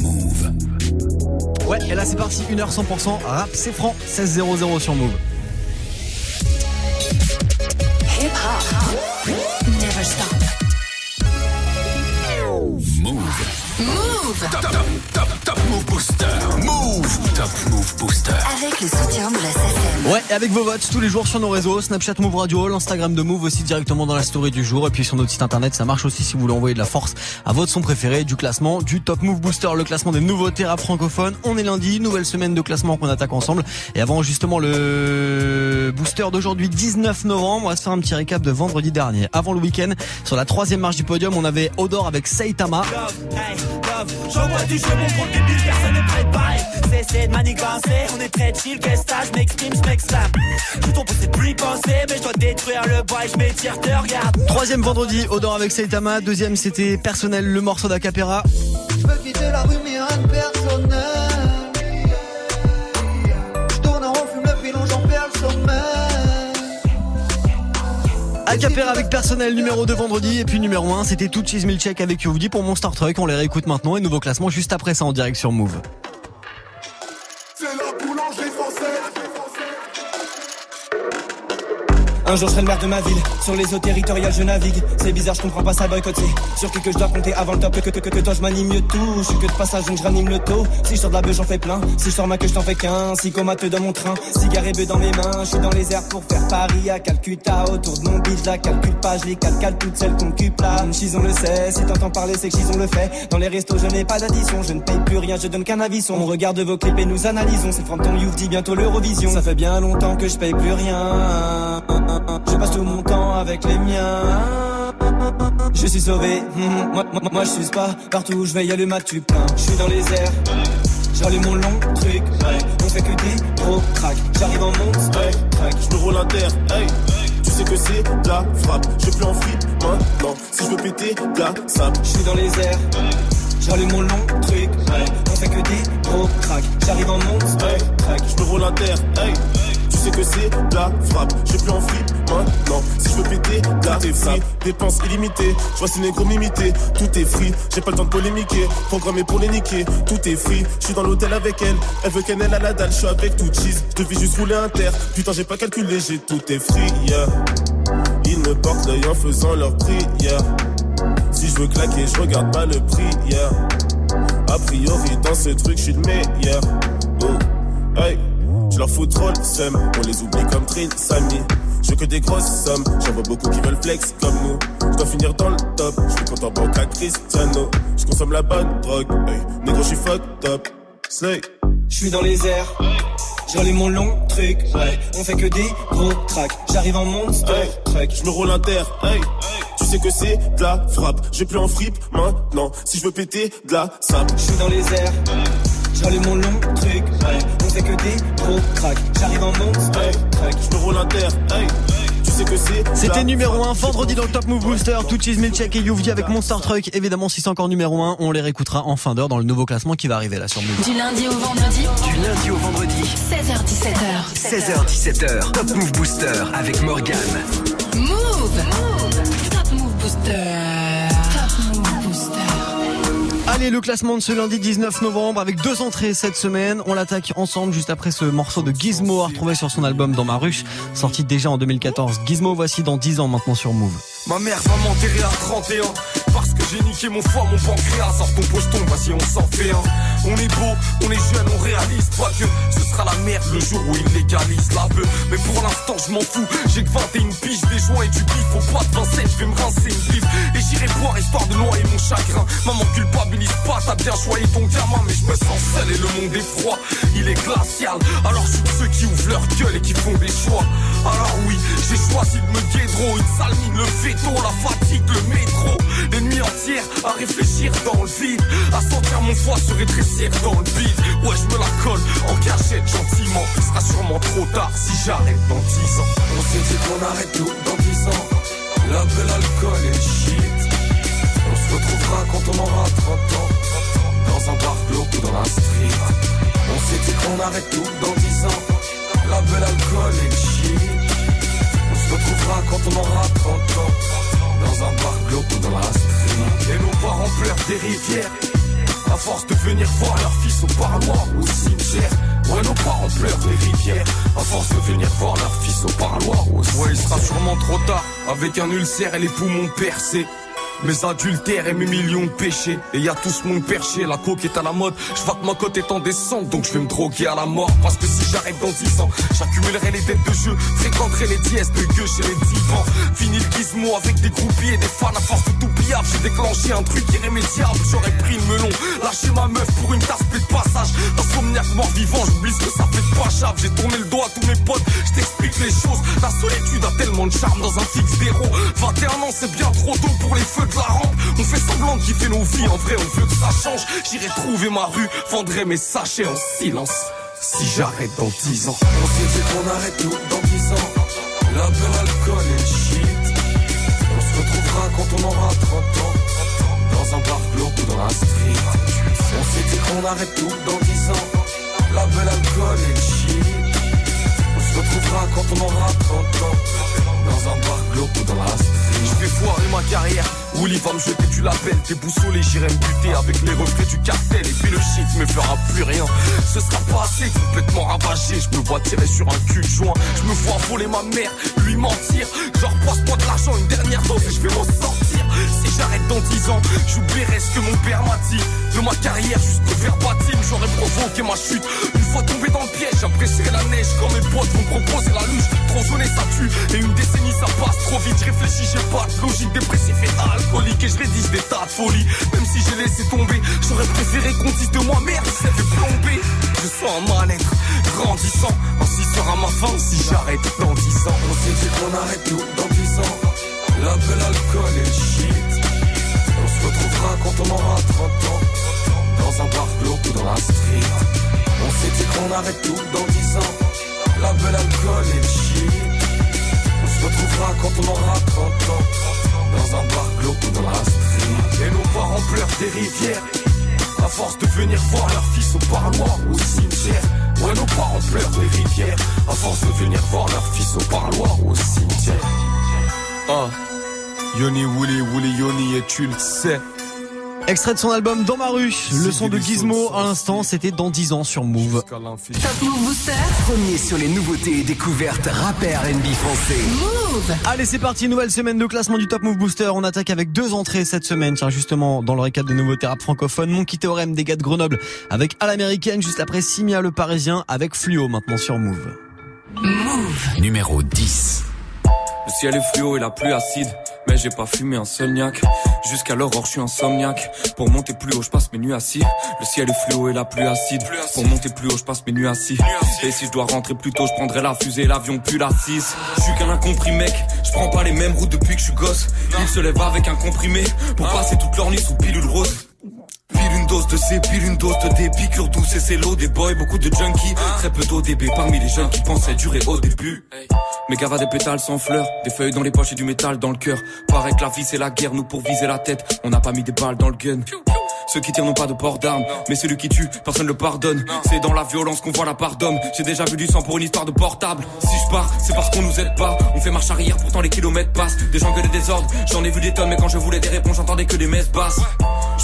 Move. Ouais, et là c'est parti, 1h 100%, rap c'est franc, 16-0-0 sur Move. Hip hop, never stop. Move. Top Move Booster. Move. Top Move Booster. Avec le soutien de la SACEM. Ouais, et avec vos votes tous les jours sur nos réseaux, Snapchat Move Radio, l'Instagram de Move aussi directement dans la story du jour. Et puis sur notre site internet, ça marche aussi si vous voulez envoyer de la force à votre son préféré du classement du Top Move Booster, le classement des nouveautés rap francophones. On est lundi, nouvelle semaine de classement qu'on attaque ensemble. Et avant justement le booster d'aujourd'hui, 19 novembre, on va se faire un petit récap de vendredi dernier. Avant le week-end, sur la 3e marche du podium, on avait Odor avec Saitama. J'envoie du jeu, mon pro débile, personne n'est prêt de bail. Cessez de manigancer, on est très chill, qu'est-ce que je m'exprime, je m'exclame. Tout ton pot, c'est plus pensé, mais je dois détruire le bail, je m'étire, te regarde. Troisième vendredi, Odor avec Saitama. Deuxième, c'était Personnel, le morceau d'Acapera. Je veux quitter la rue, mais rien de personnel. Je tourne en rond, fume le filon, j'en perds le sommeil. Acapera avec Personnel, numéro 2 vendredi. Et puis numéro 1, c'était tout Cheese Milcheck avec Youdi pour Monster Truck. On les réécoute maintenant et nouveau classement juste après ça en direct sur Move. C'est la boulangerie française. Un jour je serai le maire de ma ville. Sur les eaux territoriales je navigue. C'est bizarre, je comprends pas ça boycott. C'est sûr que je dois compter avant le top. Que toi je m'anime mieux tout. Je suis que de passage donc je ranime le taux. Si je sors de la bœuf j'en fais plein. Si je sors ma queue je t'en fais qu'un. Si comateux dans mon train. Cigare et bœuf dans mes mains. Je suis dans les airs pour faire Paris à Calcutta. Autour de mon bide je la calcule pas. Je les calcale toutes celles qu'on cupe là. Chison le sait. Si t'entends parler c'est que Chison le fait. Dans les restos je n'ai pas d'addition. Je ne paye plus rien, je donne qu'un avisson. On regarde vos clips et nous analysons. C'est Frampton Youth dit bientôt l'Eurovision. Ça fait bien longtemps que je paye plus rien. Je passe tout mon temps avec les miens. Je suis sauvé, moi je suis pas. Partout où je vais y'a le mat, tu plein. Je suis dans les airs, j'allume mon long truc. On fait que des gros cracks. J'arrive en monstre, je me roule à terre. Tu sais que c'est de la frappe. Je suis plus en fripe maintenant. Si je veux péter de la sable. Je suis dans les airs, j'allume mon long truc. On fait que des gros cracks. J'arrive en monstre, je me roule à terre. Tu sais que c'est de la frappe, je plus en flip maintenant. Si je veux péter, là t'es free. Dépenses illimitées, je vois ces négros m'imiter. Tout est free, j'ai pas le temps de polémiquer. Programmé pour les niquer, tout est free. Je suis dans l'hôtel avec elle, elle veut qu'elle à la dalle. Je suis avec tout cheese, je devais juste rouler un terre. Putain j'ai pas calculé, j'ai tout est free yeah. Ils ne portent l'œil en faisant leur prière yeah. Si je veux claquer, je regarde pas le prix yeah. A priori dans ce truc, je suis le meilleur oh. Hey. Je leur fous trop l'seum, on les oublie comme Trin, Samy. Je veux que des grosses sommes, j'en vois beaucoup qui veulent flex comme nous. Je dois finir dans le top, je suis content banque à Cristiano. Je consomme la bonne drogue, hey, négro je suis fucked up. Slay. Je suis dans les airs, j'allume mon long truc. Ouais. On fait que des gros tracks, j'arrive en monster hey, truck. Je me roule à terre, hey. Tu sais que c'est de la frappe, j'ai plus en fripe maintenant. Si je veux péter de la sable, je suis dans les airs. J'allume mon long truc, hey. On fait que des gros cracks. J'arrive en monstre, hey. Je me roule à terre, hey. Tu sais que c'est. C'était numéro 1 vendredi dans le Top Move Booster. Tout Cheese Milcheck et Youvdi avec Monster Truck. Évidemment, si c'est encore numéro 1, on les réécoutera en fin d'heure dans le nouveau classement qui va arriver là sur Move. Du lundi au vendredi. Du lundi au vendredi. 16h17h. 16h17h. Top Move Booster avec Morgan. Move. Top Move Booster. Allez, le classement de ce lundi 19 novembre avec 2 entrées cette semaine. On l'attaque ensemble juste après ce morceau de Gizmo à retrouver sur son album Dans ma ruche, sorti déjà en 2014. Gizmo, voici dans 10 ans maintenant sur Move. Ma mère va m'enterrer à 31 parce que j'ai niqué mon foie, mon pancréas. Sors ton pocheton, vas-y, on s'en fait un. On est beau, on est jeune, on réalise pas que ce sera la merde le jour où ils légalisent la beuh. Mais pour l'instant, je m'en fous. J'ai que 21 piges, des joints et du bif. Au pas de 27, je vais me rincer une bif. Et j'irai boire histoire de loyer mon chagrin. Maman culpabilise pas, t'as bien choisi ton gamin, mais je me sens seul et le monde est froid, il est glacial. Alors je suis de ceux qui ouvrent leur gueule et qui font des choix. Alors oui, j'ai choisi de me guédro, une sale mine, le veto, la fatigue, le métro. Des nuits entières à réfléchir dans le vide, à sentir mon foie se rétrécir dans le vide. Ouais, je me la colle en cachette gentiment, il sera sûrement trop tard si j'arrête dans 10 ans. On s'est dit qu'on arrête tout dans 10 ans, la belle alcool et shit. On se retrouvera quand on aura 30 ans, dans un bar glauque ou dans la street. On s'est dit qu'on arrête tout dans 10 ans, la belle alcool et le shit. On se retrouvera quand on aura 30 ans, dans un bar glauque ou dans la street. Et nos parents pleurent des rivières. À force de venir voir leurs fils au parloir, au cimetière. Ouais, nos parents pleurent des rivières. À force de venir voir leurs fils au parloir, au cimetière. Ouais, il sera sûrement trop tard, avec un ulcère et les poumons percés. Mes adultères et mes millions de péchés. Et y'a tout ce monde perché, la coke est à la mode. Je vois que ma cote est en descente, donc je vais me droguer à la mort. Parce que si j'arrête dans 10 ans, j'accumulerai les dettes de jeu. Fréquenterai les dièses de gueux chez les divans. Fini le gizmo avec des groupies et des fans. À force de tout pillage, j'ai déclenché un truc irrémédiable. J'aurais pris le melon, lâché ma meuf pour une tasse de passage. Dans ce somniaque mort-vivant, j'oublie ce que ça fait de pas chave. J'ai tourné le dos à tous mes potes, je t'explique les choses. La solitude a tellement de charme dans un fixe d'héros. 21 ans, c'est bien trop tôt pour les feux. De la rampe, on fait semblant de kiffer nos vies. En vrai on veut que ça change. J'irai trouver ma rue, vendrai mes sachets en silence. Si j'arrête dans 10 ans. On s'est dit qu'on arrête tout dans 10 ans. La bonne alcool et le shit. On se retrouvera quand on aura 30 ans, dans un bar glauque ou dans la street. On s'est dit qu'on arrête tout dans 10 ans. La bonne alcool et le shit. On se retrouvera quand on aura 30 ans, dans un bar glauque ou dans la street. Je vais foirer ma carrière, Willy va me jeter du label. Déboussolé, j'irai me buter avec les reflets du cartel. Et puis le shit me fera plus rien. Ce sera pas assez, complètement ravagé. Je me vois tirer sur un cul de joint. Je me vois voler ma mère, lui mentir. Genre passe-moi de l'argent, une dernière dose et je vais m'en sortir. Si j'arrête dans 10 ans, j'oublierai ce que mon père m'a dit. De ma carrière jusqu'au verbatim, j'aurais provoqué ma chute. Une fois tombé dans le piège, j'apprécierai la neige. Quand mes potes vont proposer la luge, trop zoné ça tue. Et une décennie ça passe trop vite, je réfléchis, j'ai pas de logique. Dépressif et alcoolique, et je rédige des tas de folies. Même si j'ai laissé tomber, j'aurais préféré qu'on dise de moi merde, ça fait plomber. Je sens un mal-être grandissant, ainsi sera ma fin si j'arrête dans 10 ans. On s'est dit qu'on arrête tout dans 10 ans. La belle alcool et le shit. On se retrouvera quand on aura 30 ans, dans un bar glauque ou dans la street. On s'est dit qu'on arrête tout dans 10 ans. La belle alcool et le shit. On se retrouvera quand on aura 30 ans, dans un bar glauque ou dans la street. Et nos parents pleurent des rivières, à force de venir voir leurs fils au parloir, au cimetière. Ouais, nos parents pleurent des rivières, à force de venir voir leurs fils au parloir, au cimetière. Ah, Yoni Wouli Wouli Yoni, et tu le sais. Extrait de son album Dans ma rue, le son de Gizmo à l'instant, c'était dans 10 ans sur Move. Top Move Booster, premier sur les nouveautés et découvertes rap R&B français. Move. Allez, c'est parti, nouvelle semaine de classement du Top Move Booster. On attaque avec deux entrées cette semaine. Tiens, justement, dans le récap de nouveautés rap francophones, Monkey Theorem des gars de Grenoble avec À l'américaine, juste après Simia le Parisien avec Fluo maintenant sur Move. Move numéro 10. Le ciel est fluo et la pluie acide, mais j'ai pas fumé un seul niaque. Jusqu'à l'aurore je suis insomniaque. Pour monter plus haut je passe mes nuits assis. Le ciel est fluo et la pluie acide. Pour monter plus haut je passe mes nuits assis. Et si je dois rentrer plus tôt je prendrai la fusée, l'avion puis la 6. Je suis qu'un incompris mec, je prends pas les mêmes routes depuis que je suis gosse. Ils se lèvent avec un comprimé pour passer toute leur nuit sous pilule rose. Pile une dose de C, pile une dose de D, piqûre douce et c'est l'eau des boys, beaucoup de junkies. Très peu d'ODB parmi les jeunes qui pensaient durer au début. Mes gavas des pétales sans fleurs, des feuilles dans les poches et du métal dans le cœur. Paraît que la vie c'est la guerre, nous pour viser la tête, on n'a pas mis des balles dans le gun. Ceux qui tirent n'ont pas de port d'armes, mais celui qui tue, personne le pardonne. C'est dans la violence qu'on voit la part d'homme. J'ai déjà vu du sang pour une histoire de portable. Si je pars, c'est parce qu'on nous aide pas. On fait marche arrière, pourtant les kilomètres passent. Des gens que des désordres, j'en ai vu des tonnes. Mais quand je voulais des réponses, j'entendais que des messes basses.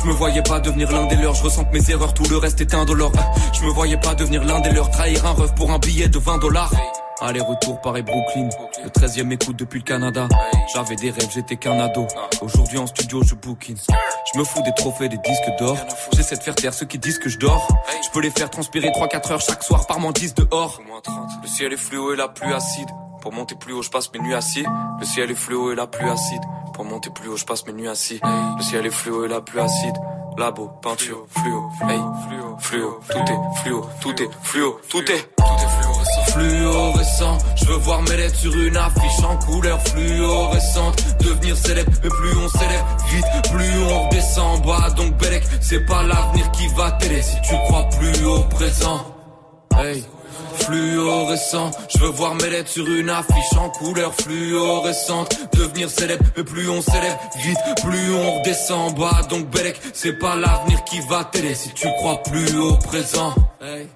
Je me voyais pas devenir l'un des leurs. Je ressens mes erreurs, tout le reste est indolore. Je me voyais pas devenir l'un des leurs. Trahir un ref pour un billet de $20. Aller-retour Paris Brooklyn, le 13e écoute depuis le Canada. J'avais des rêves, j'étais qu'un ado. Aujourd'hui en studio je bookine. Je me fous des trophées, des disques d'or. J'essaie de faire taire ceux qui disent que je dors. Je peux les faire transpirer 3-4 heures chaque soir par mendise dehors. Le ciel est fluo et la pluie acide. Pour monter plus haut je passe mes nuits assis. Le ciel est fluo et la pluie acide. Pour monter plus haut je passe mes nuits assis. Le ciel est fluo et la pluie acide. Labo, peinture, fluo, hey, fluo, tout est fluo, tout est fluo, tout est fluorescent. Je veux voir mes lettres sur une affiche en couleur fluorescente. Devenir célèbre, mais plus on s'élève vite, plus on redescend en bas. Donc Bellec, c'est pas l'avenir qui va t'aider si tu crois plus au présent. Hey. Fluorescent, je veux voir mes lettres sur une affiche en couleur fluorescente. Devenir célèbre, mais plus on s'élève vite, plus on redescend en bas. Donc Bellec, c'est pas l'avenir qui va t'aider si tu crois plus au présent. Hey.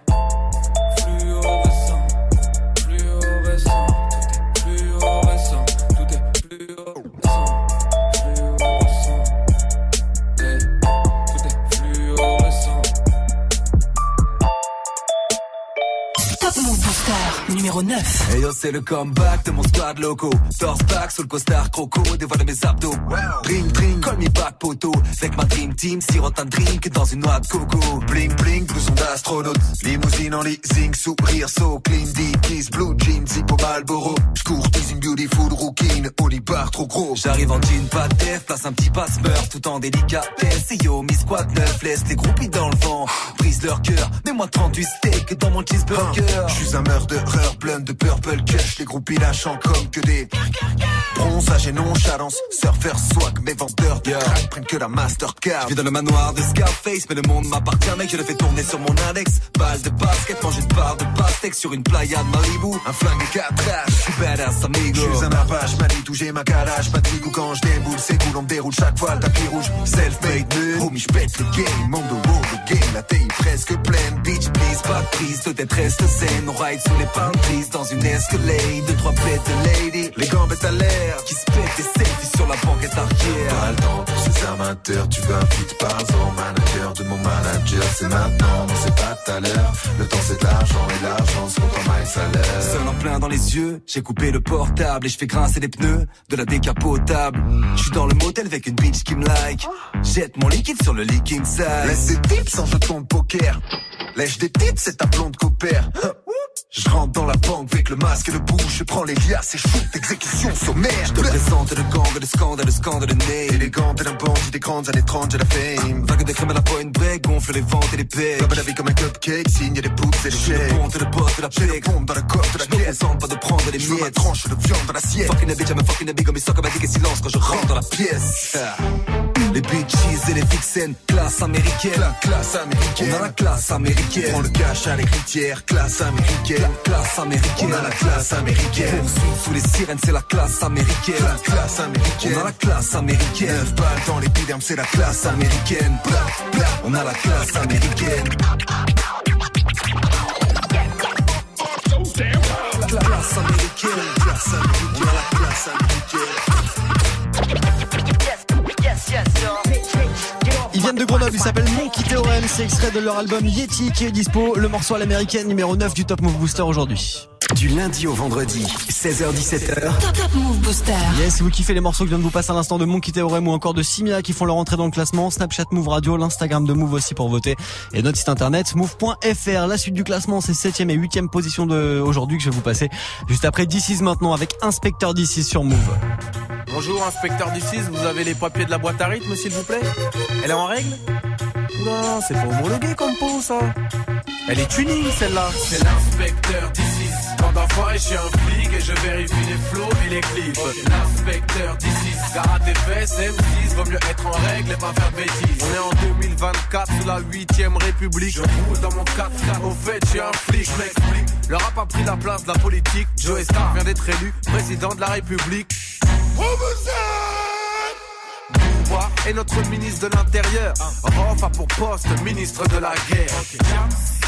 Fluorescent, fluorescent, tout est fluorescent, tout est fluorescent, fluorescent. Hey. 09. Et yo, c'est le comeback de mon squad loco. Torse back sous le costard croco, dévoile mes abdos. Wow. Drink, drink, call me back poto. Avec ma dream team, sirote un drink dans une noix de coco. Bling, bling, blouson d'astronaute. Limousine en leasing, sourire, so clean. Dickies, blue jeans, zippo Malboro. J'cours dans une beautiful rookie, oli bar trop gros. J'arrive en jean, pas def, place un petit passe-meur tout en délicatesse. Et yo, mi squad neuf, laisse les groupies dans le vent. Brise leur cœur, mets-moi 38 steaks dans mon cheeseburger. J'suis un murderer, blunt de purple cush. Les groupies lâchant comme que des bronzage et nonchalance. Surfeur swag, mes vendeurs de crack prennent que la Mastercard. J'vis dans le manoir de Scarface, mais le monde m'appartient, mec. Je le fais tourner sur mon Alex. Balle de basket, mange une barre de pastèque sur une playa de Malibu. Un flingue et 4 as, j'suis badass amigo. J'suis un apache, Mali, touché ma calage. Pas de rigou quand j'déboule, c'est cool, on me déroule chaque fois le tapis rouge. Self-made nul, homie, j'pète le game. Monde au monde, le game, la taille presque pleine. Bitch, please, pas de prise, de tête reste saine. On ride sous les peintrices dans une escalade. 2-3 bêtes de lady, les gambettes à l'air. Qui se pète des selfies sur la banquette arrière. Pas le temps pour ces amateurs, tu vas vite, pars au manager de mon manager. C'est maintenant, non, c'est pas tout à l'heure. Le temps c'est de l'argent et l'argent se compte en maille salaire. Seul en plein dans les yeux, j'ai coupé le portable et je fais grincer les pneus de la décapotable. Je suis dans le motel avec une bitch qui me like. Jette mon liquide sur le leaking side. Laisse des tips en jeu de ton poker. Lèche des tips, c'est ta blonde copère. Je rentre dans la banque avec le masque et le bouche. Je prends les liasses et shoot d'exécution sommaire. Je te présente le gang, le scandale, le scandale, le nez. Élégante et d'un bandit des grandes années 30, j'ai la fame. Vague de crème à la point break, gonfle les ventes et les pecs. Comme la vie comme un cupcake, signe des boots et les chèques. Je le ponte, le boss de la pec. Je pompe dans le coffre de la caisse. Je ne pas de prendre les miettes. Je ma tranche de viande dans l'assiette. Fucking a bitch, I'm a fucking a bitch. Comme il sort comme un dick et silence quand je rentre dans la pièce. Les bitches et les vixens, classe américaine. La classe américaine. On a la classe américaine. On prend le cash à l'héritière, classe américaine. La classe américaine. On a la classe américaine. Poursuite sous les sirènes, c'est la classe américaine. La classe américaine. On a la classe américaine. 9 balles dans l'épiderme, c'est la classe américaine. Bla, bla. On a la classe américaine. La classe américaine. Classe américaine. On a la classe américaine. Yes, yes, sir. Ils viennent de Grenoble, ils s'appellent Monkey Theorem, c'est extrait de leur album Yeti qui est dispo, le morceau à l'américaine numéro 9 du Top Move Booster aujourd'hui. Du lundi au vendredi, 16h-17h. Top Move Booster. Yes, vous kiffez les morceaux que je viens de vous passer à l'instant de Monkey Theorem ou encore de Simia qui font leur entrée dans le classement, Snapchat Move Radio, l'Instagram de Move aussi pour voter et notre site internet move.fr. La suite du classement, c'est 7ème et 8ème position de aujourd'hui que je vais vous passer juste après D6 maintenant avec Inspecteur D6 sur Move. Bonjour Inspecteur D6, vous avez les papiers de la boîte à rythme s'il vous plaît? Elle est en règle? Non, c'est pas homologué comme peau ça. Elle est tuning celle-là. C'est l'inspecteur D6. Tant d'enfants et je suis un flic et je vérifie les flots et les clips. Okay. L'inspecteur D6. Garde tes fesses, M6. Vaut mieux être en règle et pas faire de bêtises. On est en 2024 sous la 8ème République. Je roule dans mon 4x4. Au fait, je suis un flic. Je m'explique. Le rap a pris la place de la politique. Joey Star vient d'être élu président de la République. Et notre ministre de l'Intérieur Rof a pour poste ministre de la guerre. Okay.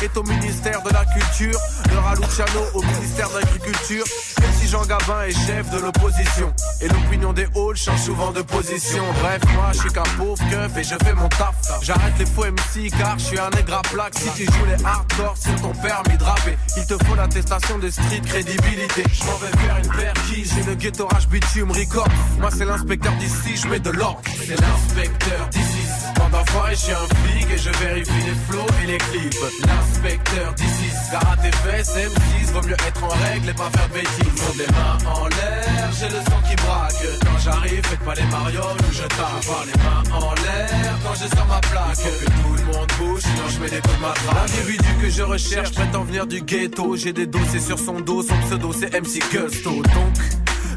Est au ministère de la Culture. Le Raluciano au ministère de l'Agriculture. Même si Jean Gabin est chef de l'opposition. Et l'opinion des halls change souvent de position. Bref, moi je suis qu'un pauvre keuf et je fais mon taf. J'arrête les faux MC car je suis un nègre à plaque. Si tu joues les hardcore sur ton permis de rapper, il te faut l'attestation de street crédibilité. Je m'en vais faire une perquise. J'ai le ghetto rage bitume record. Moi c'est l'inspecteur d'ici, je mets de l'ordre. C'est l'inspecteur D6. Tant d'enfants et je suis un flic et je vérifie les flots et les clips. L'inspecteur D6. Garde tes fesses, M6. Vaut mieux être en règle et pas faire de bêtises. Monte les mains en l'air, j'ai le sang qui braque. Quand j'arrive, faites pas les marioles ou je tape. Par les mains en l'air, quand je sors ma plaque. Que tout le monde bouge, sinon je mets des coups de matraque. L'individu que je recherche prétend venir du ghetto. J'ai des dossiers sur son dos, son pseudo c'est MC Gusto. Donc...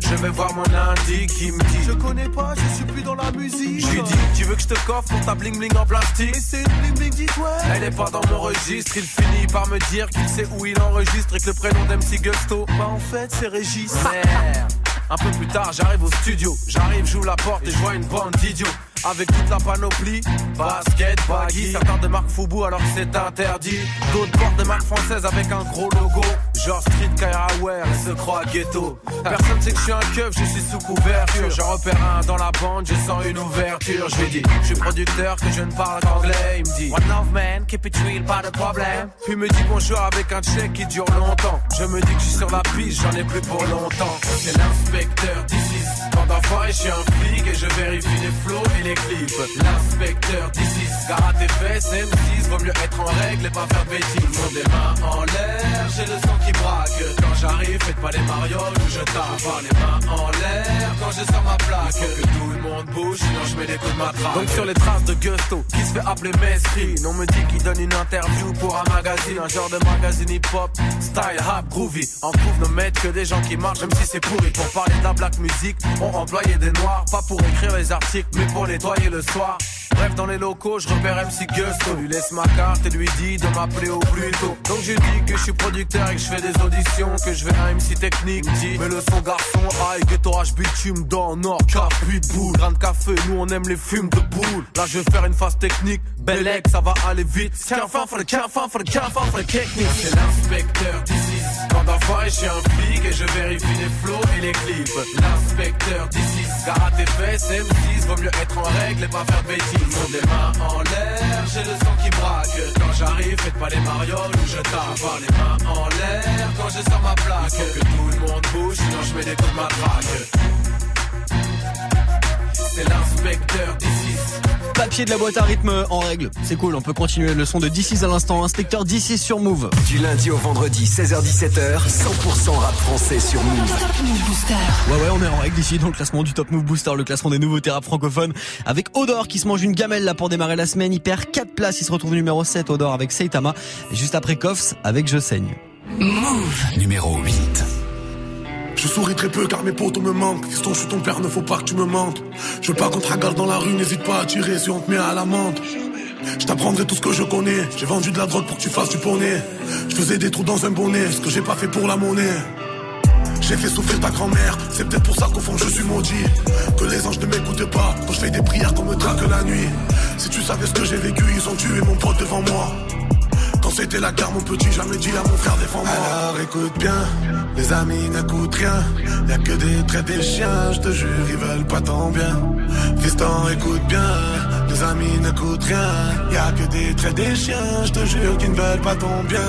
je vais voir mon lundi qui me dit je connais pas, je suis plus dans la musique. Je lui dis tu veux que je te coffre pour ta bling bling en plastique. Mais c'est une bling bling d'Itouette. Elle est pas dans mon registre. Il finit par me dire qu'il sait où il enregistre et que le prénom d'MC Gusto, bah en fait c'est Régis. Merde. Un peu plus tard j'arrive au studio. J'arrive, j'ouvre la porte et je vois une bande d'idiots avec toute la panoplie, basket, baggy. Certains de marque Fubu alors que c'est interdit. D'autres portent de marque française avec un gros logo. Je genre street Kairaware, ils se croient ghetto. Personne sait que je suis un keuf, je suis sous couverture. J'en repère un dans la bande, je sens une ouverture. Je lui dis, je suis producteur, que je ne parle qu'anglais. Il me dit, one love man, keep it real, pas de problème. Puis me dit bonjour avec un check qui dure longtemps. Je me dis que je suis sur la piste, j'en ai plus pour longtemps. C'est l'inspecteur D6, pendant foiré je suis un flic et je vérifie les flows et les clips. L'inspecteur D6, garde tes fesses, M6, vaut mieux être en règle et pas faire de bêtises. Mon des mains en l'air, j'ai le sang qui braque. Quand j'arrive, faites pas les marioles ou je tape. Pas les mains en l'air, quand je sors ma plaque. Il faut que tout le monde bouge, sinon je mets des coups de matraque. Donc sur les traces de Gusto, qui se fait appeler Mesri. On me dit qu'il donne une interview pour un magazine, un genre de magazine hip-hop, style rap, groovy. En trouve ne mettre que des gens qui marchent, même si c'est pourri. Pour parler de la black music, on employait des noirs. Pas pour écrire les articles, mais pour nettoyer le soir. Bref, dans les locaux, je repère MC Gusto. Lui laisse ma carte et lui dit de m'appeler au plus tôt. Donc je dis que je suis producteur et que je fais des auditions, que je vais à MC Technique. Dit, mais le son garçon, aïe, ghetto rage bitume dans Nord, Cap8 boule. Grain de café, nous on aime les fumes de boule. Là je vais faire une phase technique, Bellec, ça va aller vite. C'est l'inspecteur D6, quand d'enfoiré je suis un flic et je vérifie les flows et les clips. L'inspecteur D6, garde tes fesses, M6, vaut mieux être en règle et pas faire de bêtises. Mon des mains en l'air, j'ai le sang qui braque. Quand j'arrive, faites pas les marioles ou je tape. Par les mains en l'air, quand je sors ma plaque. Faut que tout le monde bouge, sinon je mets des coups de matraque. C'est l'inspecteur D6. Papier de la boîte à rythme en règle. C'est cool, on peut continuer le son de D6 à l'instant. Inspecteur D6 sur Move. Du lundi au vendredi, 16h-17h, 100% rap français sur Move. Top Move Booster. Ouais, on est en règle ici dans le classement du Top Move Booster, le classement des nouveautés rap francophones. Avec Odor qui se mange une gamelle là pour démarrer la semaine. Il perd 4 places, il se retrouve numéro 7, Odor avec Saitama. Et juste après Coffs avec Je saigne. Move numéro 8. Je souris très peu car mes potos me manquent. Fiston, je suis ton père, ne faut pas que tu me mentes. Je veux pas qu'on te ragale dans la rue, n'hésite pas à tirer si on te met à l'amende. Je t'apprendrai tout ce que je connais. J'ai vendu de la drogue pour que tu fasses du poney. Je faisais des trous dans un bonnet, ce que j'ai pas fait pour la monnaie. J'ai fait souffrir ta grand-mère, c'est peut-être pour ça qu'au fond je suis maudit. Que les anges ne m'écoutent pas quand je fais des prières qu'on me traque la nuit. Si tu savais ce que j'ai vécu, ils ont tué mon pote devant moi. Quand c'était la guerre, mon petit, jamais dit à mon frère défends-moi. Alors écoute bien, les amis n'écoutent rien. Y'a que des traits des chiens, je te jure, ils veulent pas tant bien. Fiston, écoute bien, les amis n'écoutent rien. Y'a que des traits des chiens, je te jure, qu'ils ne veulent pas tant bien.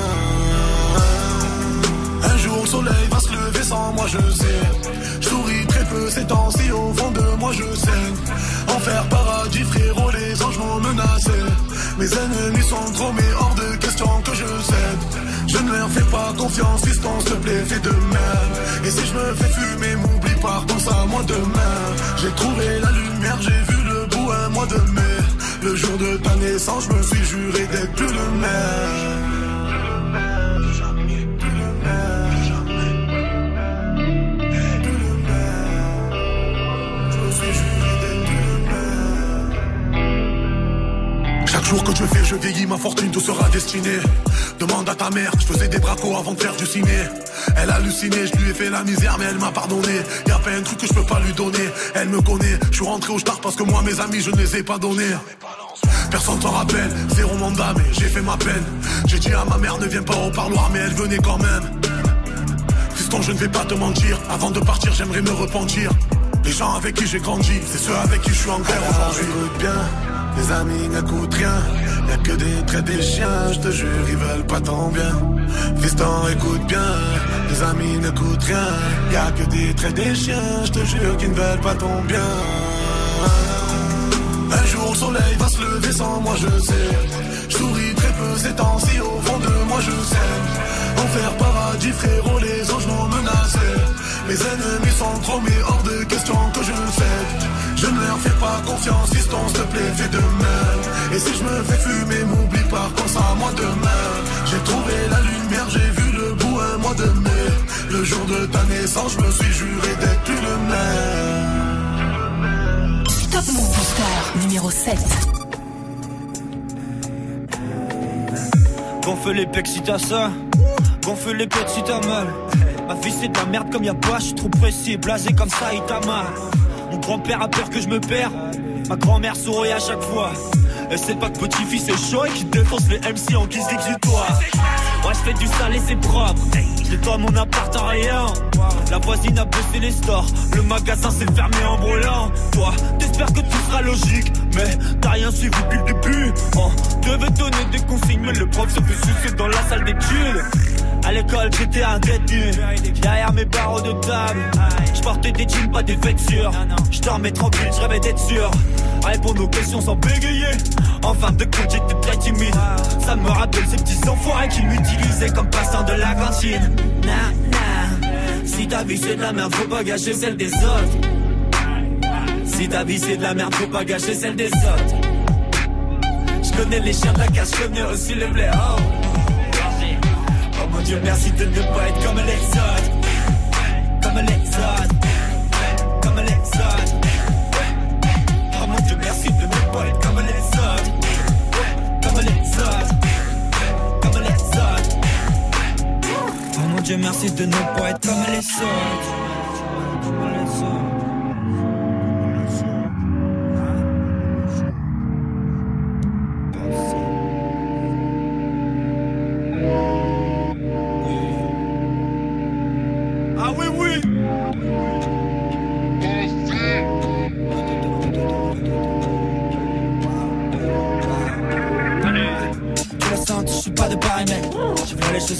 Un jour le soleil va se lever sans moi, je sais. Je souris très peu ces temps-ci, au fond de moi je saigne. Enfer, paradis, frérot, les anges m'ont menacé. Mes ennemis sont trop, mais hors de question que je cède. Je ne leur fais pas confiance, fiston, s'il te plaît, fais de même. Et si je me fais fumer, m'oublie pas, pense à moi demain. J'ai trouvé la lumière, j'ai vu le bout un mois de mai. Le jour de ta naissance, je me suis juré d'être plus le même. Chaque jour que je fais, je vieillis, ma fortune te sera destinée. Demande à ta mère, je faisais des bracos avant de faire du ciné. Elle a halluciné, je lui ai fait la misère, mais elle m'a pardonné. Y'a pas un truc que je peux pas lui donner, elle me connaît. Je suis rentré au star parce que moi, mes amis, je ne les ai pas donnés. Personne s'en rappelle, zéro mandat, mais j'ai fait ma peine. J'ai dit à ma mère, ne viens pas au parloir, mais elle venait quand même. Fiston, je ne vais pas te mentir, avant de partir, j'aimerais me repentir. Les gens avec qui j'ai grandi, c'est ceux avec qui je suis en guerre aujourd'hui. Écoute bien. Les amis n'écoutent rien, y'a que des traits des chiens, je te jure, ils veulent pas tant bien. Fiston, écoute bien, les amis n'écoutent rien, y'a que des traits des chiens, je te jure, qu'ils ne veulent pas tant bien. Un jour le soleil va se lever sans moi, je sais. Je souris très peu ces temps-ci, au fond de moi, je sais. Enfer, paradis, frérot, les anges m'ont menacé. Mes ennemis sont trop, mais hors de question que je cède. Je ne leur fais pas confiance, fiston, s'il te plaît, fais de même. Et si je me fais fumer, m'oublie pas, pense à moi demain. J'ai trouvé la lumière, j'ai vu le bout un mois de mai. Le jour de ta naissance, je me suis juré d'être plus le même. Top Move Booster, numéro 7. Gonfle les pecs si t'as ça, gonfle les pecs si t'as mal. Ma vie c'est de la merde comme y'a pas, j'suis trop pressé, blasé comme ça, il t'a mal. Mon grand-père a peur que je me perds. Ma grand-mère sourit à chaque fois. Elle sait pas que petit-fils est chaud et qu'il défonce les MC en guise d'exutoire. Ouais, je fais du sale et c'est propre. Je nettoie mon appart en rien. La voisine a baissé les stores. Le magasin s'est fermé en brûlant. Toi, t'espères que tout sera logique, mais t'as rien suivi depuis le début. On devait donner des consignes, mais le prof se fait sucer dans la salle d'études. À l'école, j'étais un détenu. Derrière mes barreaux de table, j'portais des jeans, pas des vêtures. J'dormais tranquille, j'rêvais d'être sûr. Répondre aux questions sans bégayer. En fin de compte, j'étais très timide. Ça me rappelle ces petits enfoirés qui m'utilisaient comme passant de la cantine. Na na. Si ta vie c'est de la merde, faut pas gâcher celle des autres. Si ta vie c'est de la merde, faut pas gâcher celle des autres. J'connais les chiens de la casse, j'connais aussi les blaireaux. Oh mon Dieu, merci de ne pas être comme les autres. Comme les autres. Comme les autres. Oh mon Dieu, merci de ne pas être comme les autres. Comme les autres. Comme les autres. Oh mon Dieu, merci de ne pas être comme les autres. Comme les autres.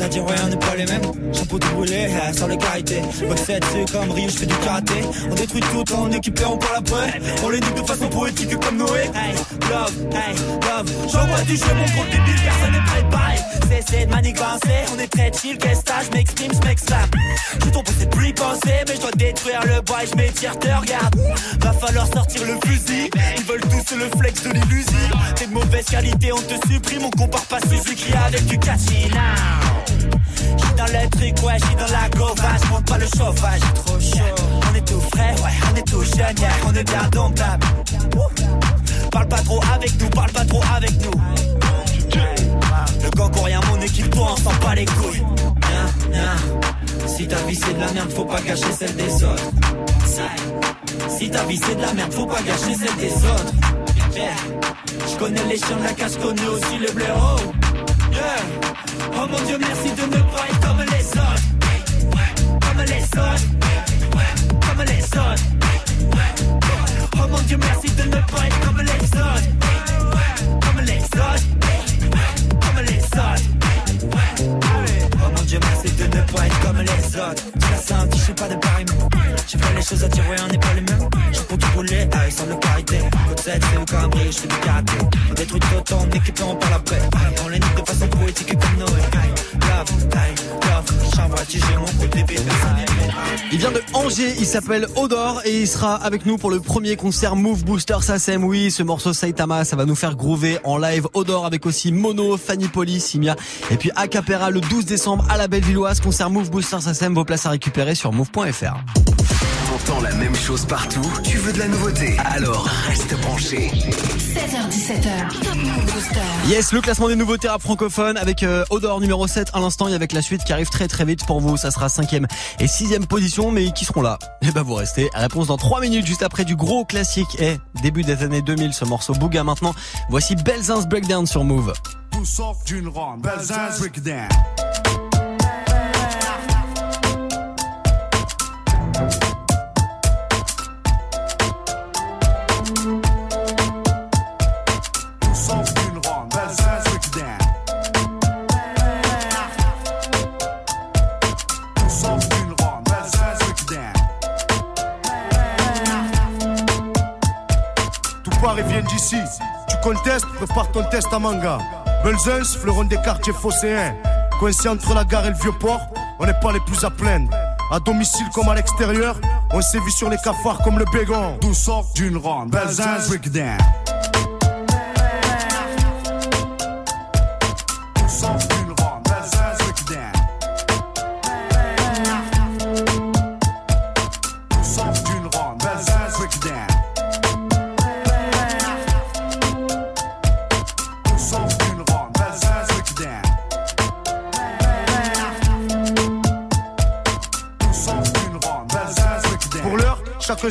À dire ouais on n'est pas les mêmes. Shampoo tout brûlé, sans le karité. Boxer dessus comme Ryu, je fais du karaté. On détruit tout en équipérant pour la preuve. On les nique de façon poétique comme Noé. Hey, love, hey, love. J'envoie du jeu, mon gros débile, personne n'est préparé. Cessez de manigancer, on est très chill. Qu'est-ce que je m'exprime, je m'exclame. Je suis tombé cette pluie pensée, mais je dois détruire le bois. Je m'étire, te regarde. Va falloir sortir le fusil. Ils veulent tous le flex de l'illusion. T'es de mauvaise qualité, on te supprime. On compare pas Suzuki avec du Kachina. J'suis dans le truc, ouais, j'suis dans la gauvache. J'monte pas le chauffage, j'ai trop chaud. On est tout frais, ouais, on est tout jeune, yeah. On est bien domptable. Parle pas trop avec nous, parle pas trop avec nous. Le gang ou rien, mon équipe, toi, on s'en bat les couilles. Nah, nah. Si ta vie c'est de la merde, faut pas gâcher celle des autres. Si ta vie c'est de la merde, faut pas gâcher celle des autres. Yeah. J'connais les chiens de la cage, j'connais aussi le blaireau. Yeah. Oh mon Dieu, merci de ne pas être comme les autres. Comme les autres. Comme les autres. Oh mon Dieu, merci de ne pas être comme les autres. Comme les autres. Comme les autres. Oh mon Dieu, merci de ne pas être comme les autres. J'ai la je suis pas de pareil. J'ai pas les choses à tirer, on n'est pas les mêmes. J'ai pour tout brûler, avec sans le carité. Côte 7, c'est au cambri, je fais du karaté. On détruit tout autant, on équipant par la paix. On les nique de façon poétique comme Noël. Il vient de Angers, il s'appelle Odor et il sera avec nous pour le premier concert Move Booster SACEM. Oui, ce morceau Saitama, ça va nous faire groover en live. Odor avec aussi Mono, Fanny Polly, Simia et puis Acapera le 12 décembre à la Bellevilloise. Concert Move Booster SACEM, vos places à récupérer sur move.fr. T'entends la même chose partout, tu veux de la nouveauté, alors reste branché. 16h-17h, Top Move Booster. Yes, le classement des nouveautés rap francophones avec Odor numéro 7 à l'instant et avec la suite qui arrive très très vite pour vous. Ça sera 5e et 6e position, mais qui seront là? Eh ben vous restez, réponse dans 3 minutes juste après du gros classique. Et début des années 2000, ce morceau Bouga maintenant. Voici Belzin's Breakdown sur Move. Tout sort d'une ronde, Belzin's Breakdown. D'ici, tu contestes, prépare ton test à manga. Belzeus, fleuron des quartiers phocéens. Coincé entre la gare et le vieux port, on n'est pas les plus à plaindre. À domicile comme à l'extérieur, on sévit sur les cafards comme le bégon. D'où sort d'une ronde, Belzeus breakdown.